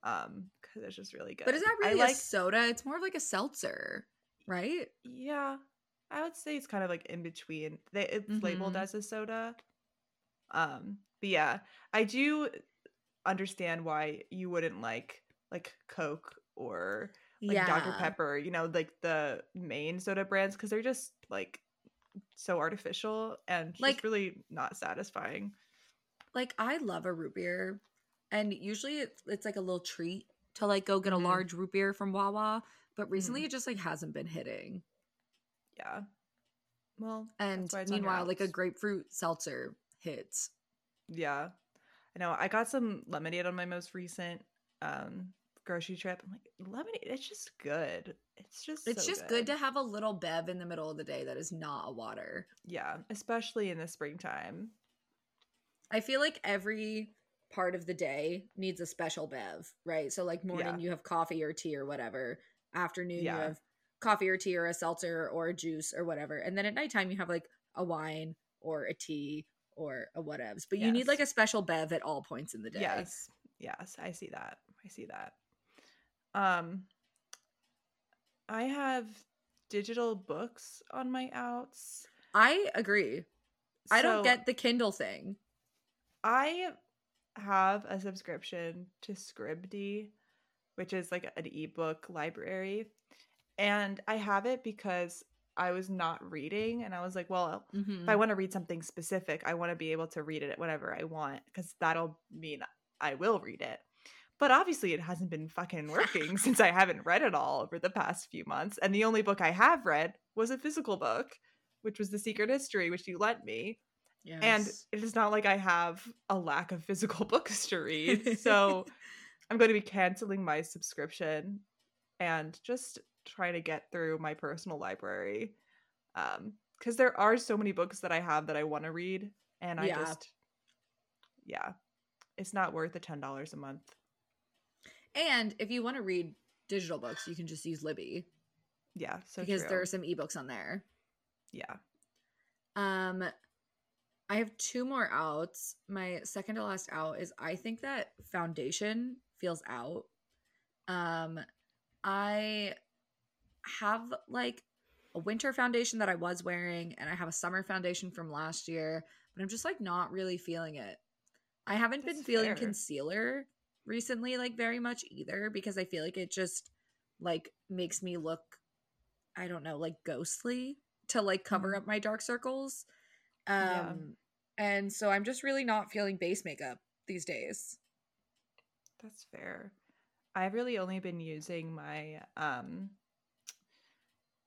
um, because it's just really good. But is that really I a like... soda? It's more of like a seltzer, right? Yeah. I would say it's kind of like in between. It's mm-hmm. labeled as a soda. Um, but yeah, I do understand why you wouldn't like, like Coke or like yeah. Doctor Pepper, you know, like the main soda brands, because they're just, like, so artificial and just, like, really not satisfying. Like, I love a root beer, and usually it's, it's like a little treat to, like, go get mm-hmm. a large root beer from Wawa, but recently mm-hmm. it just, like, hasn't been hitting. Yeah. Well, and meanwhile, like, a grapefruit seltzer hits. Yeah, I know. I got some lemonade on my most recent um grocery trip. I'm like, lemonade, it's just good. It's just it's so just good. good to have a little bev in the middle of the day that is not a water. Yeah, especially in the springtime. I feel like every part of the day needs a special bev, right? So, like, morning yeah. you have coffee or tea or whatever. Afternoon yeah. you have coffee or tea or a seltzer or a juice or whatever. And then at nighttime you have, like, a wine or a tea or a whatevs, but yes. you need, like, a special bev at all points in the day. Yes, yes, I see that. I see that. Um, I have digital books on my outs. I agree. So I don't get the Kindle thing. I have a subscription to Scribd, which is like an ebook library. And I have it because I was not reading. And I was like, well, mm-hmm. if I want to read something specific, I want to be able to read it whenever I want, because that'll mean I will read it. But obviously it hasn't been fucking working since I haven't read it all over the past few months. And the only book I have read was a physical book, which was The Secret History, which you lent me. Yes. And it is not like I have a lack of physical books to read. So I'm going to be canceling my subscription and just trying to get through my personal library. Um, because there are so many books that I have that I want to read. And I yeah. just, yeah, it's not worth the ten dollars a month. And if you want to read digital books, you can just use Libby. Yeah, so Because true. There are some ebooks on there. Yeah. Um, I have two more outs. My second to last out is I think that Foundation feels out. Um, I have like a winter foundation that I was wearing, and I have a summer foundation from last year, but I'm just like not really feeling it. I haven't That's been feeling fair. Concealer recently like very much either, because I feel like it just like makes me look, I don't know, like ghostly to like cover up my dark circles. Um, yeah. And so I'm just really not feeling base makeup these days. That's fair. I've really only been using my, um,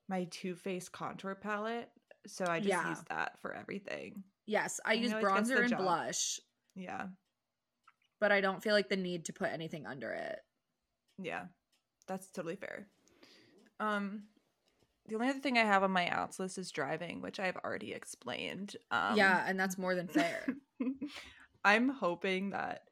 my Too Faced contour palette. So I just yeah. use that for everything. Yes. I, I use bronzer and job. blush. Yeah. But I don't feel like the need to put anything under it. Yeah. That's totally fair. Um, The only other thing I have on my outs list is driving, which I've already explained. Um, yeah, and that's more than fair. I'm hoping that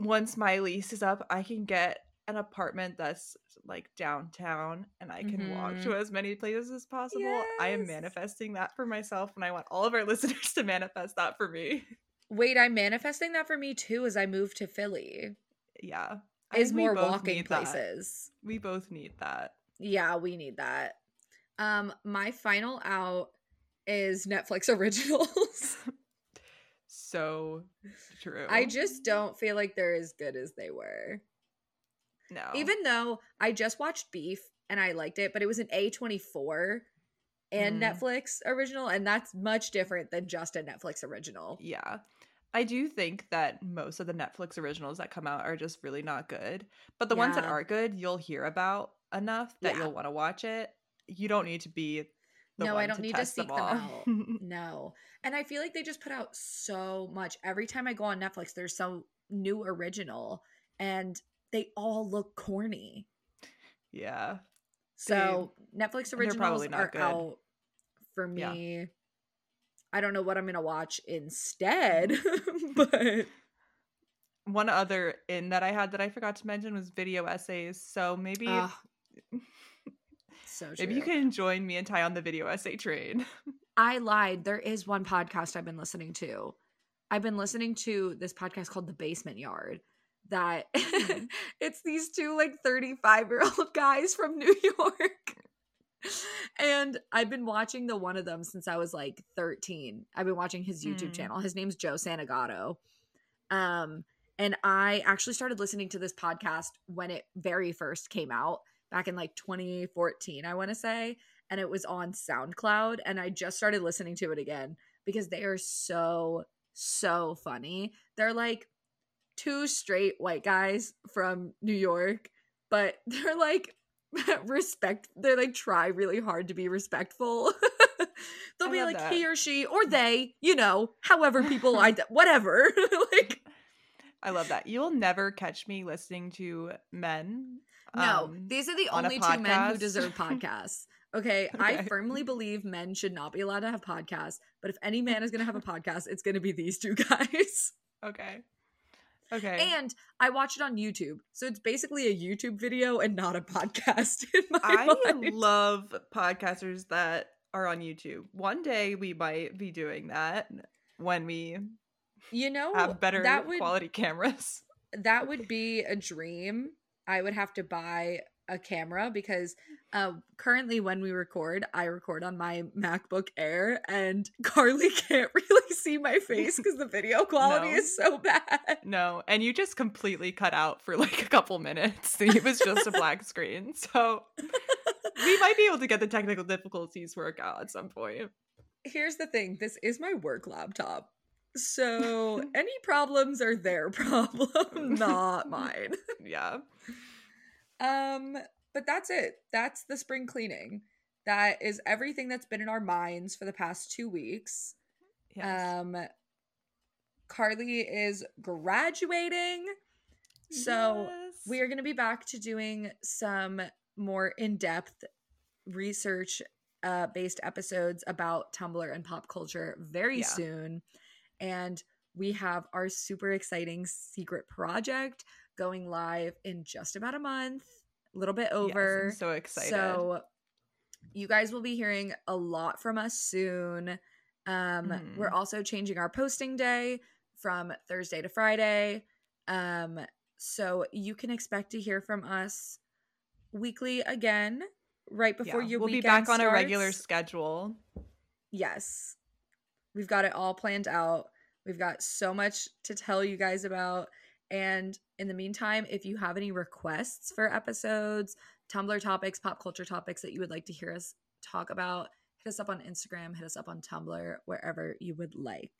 once my lease is up, I can get an apartment that's like downtown and I can mm-hmm. walk to as many places as possible. Yes. I am manifesting that for myself, and I want all of our listeners to manifest that for me. Wait, I'm manifesting that for me too as I move to Philly. Yeah. Is more walking places. That. We both need that. Yeah, we need that. Um, my final out is Netflix originals. So true. I just don't feel like they're as good as they were. No. Even though I just watched Beef and I liked it, but it was an A twenty-four and mm. Netflix original, and that's much different than just a Netflix original. Yeah. I do think that most of the Netflix originals that come out are just really not good. But the yeah. ones that are good, you'll hear about enough that yeah. you'll want to watch it. You don't need to be the no, one I don't to need test to seek them, them out. No. And I feel like they just put out so much. Every time I go on Netflix, there's some new original, and they all look corny. Yeah. So they, Netflix originals are good. Out for me. Yeah. I don't know what I'm going to watch instead, but... One other in that I had that I forgot to mention was video essays. So maybe... Uh, So true. Maybe you can join me and Ty on the video essay train. I lied. There is one podcast I've been listening to. I've been listening to this podcast called The Basement Yard. That it's these two like thirty-five year old guys from New York. And I've been watching the one of them since I was like thirteen. I've been watching his YouTube mm. channel. His name's Joe Sanegato. Um, and I actually started listening to this podcast when it very first came out. Back in like twenty fourteen, I want to say, and it was on SoundCloud, and I just started listening to it again because they are so, so funny. They're like two straight white guys from New York, but they're like respect. They like try really hard to be respectful. They'll I be like that. He or she or they, you know, however people I whatever. Like, I love that. You'll never catch me listening to men. No, um, these are the only two men who deserve podcasts. Okay, okay, I firmly believe men should not be allowed to have podcasts, but if any man is going to have a podcast, it's going to be these two guys. Okay. Okay. And I watch it on YouTube, so it's basically a YouTube video and not a podcast in my I mind. Love podcasters that are on YouTube. One day we might be doing that when we you know, have better that would, quality cameras. That would be a dream. I would have to buy a camera because uh, currently when we record, I record on my MacBook Air, and Carly can't really see my face because the video quality no. is so bad. No, and you just completely cut out for like a couple minutes. It was just a black screen. So we might be able to get the technical difficulties worked out at some point. Here's the thing. This is my work laptop. So any problems are their problem, not mine. Yeah. Um, but that's it. That's the spring cleaning. That is everything that's been in our minds for the past two weeks. Yes. Um, Carly is graduating. So yes. we are going to be back to doing some more in-depth research uh, based episodes about Tumblr and pop culture very yeah. soon. And we have our super exciting secret project going live in just about a month, a little bit over. Yes, I'm so excited. So you guys will be hearing a lot from us soon. Um, mm. We're also changing our posting day from Thursday to Friday. Um, so you can expect to hear from us weekly again, right before yeah, your we'll weekend We'll be back starts. On a regular schedule. Yes. We've got it all planned out. We've got so much to tell you guys about. And in the meantime, if you have any requests for episodes, Tumblr topics, pop culture topics that you would like to hear us talk about, hit us up on Instagram, hit us up on Tumblr, wherever you would like.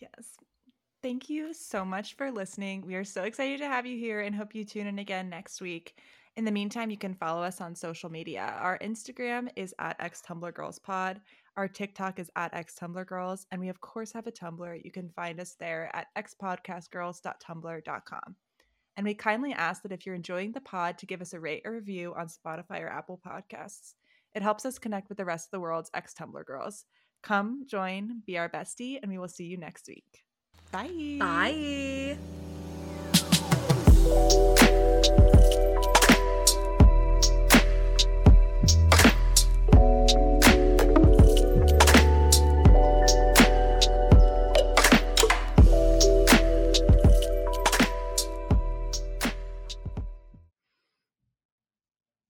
Yes. Thank you so much for listening. We are so excited to have you here and hope you tune in again next week. In the meantime, you can follow us on social media. Our Instagram is at xTumblrGirlsPod. Our TikTok is at xTumblrGirls. And we, of course, have a Tumblr. You can find us there at x podcast girls dot tumblr dot com. And we kindly ask that if you're enjoying the pod to give us a rate or review on Spotify or Apple Podcasts. It helps us connect with the rest of the world's xTumblrGirls. Come, join, be our bestie, and we will see you next week. Bye. Bye.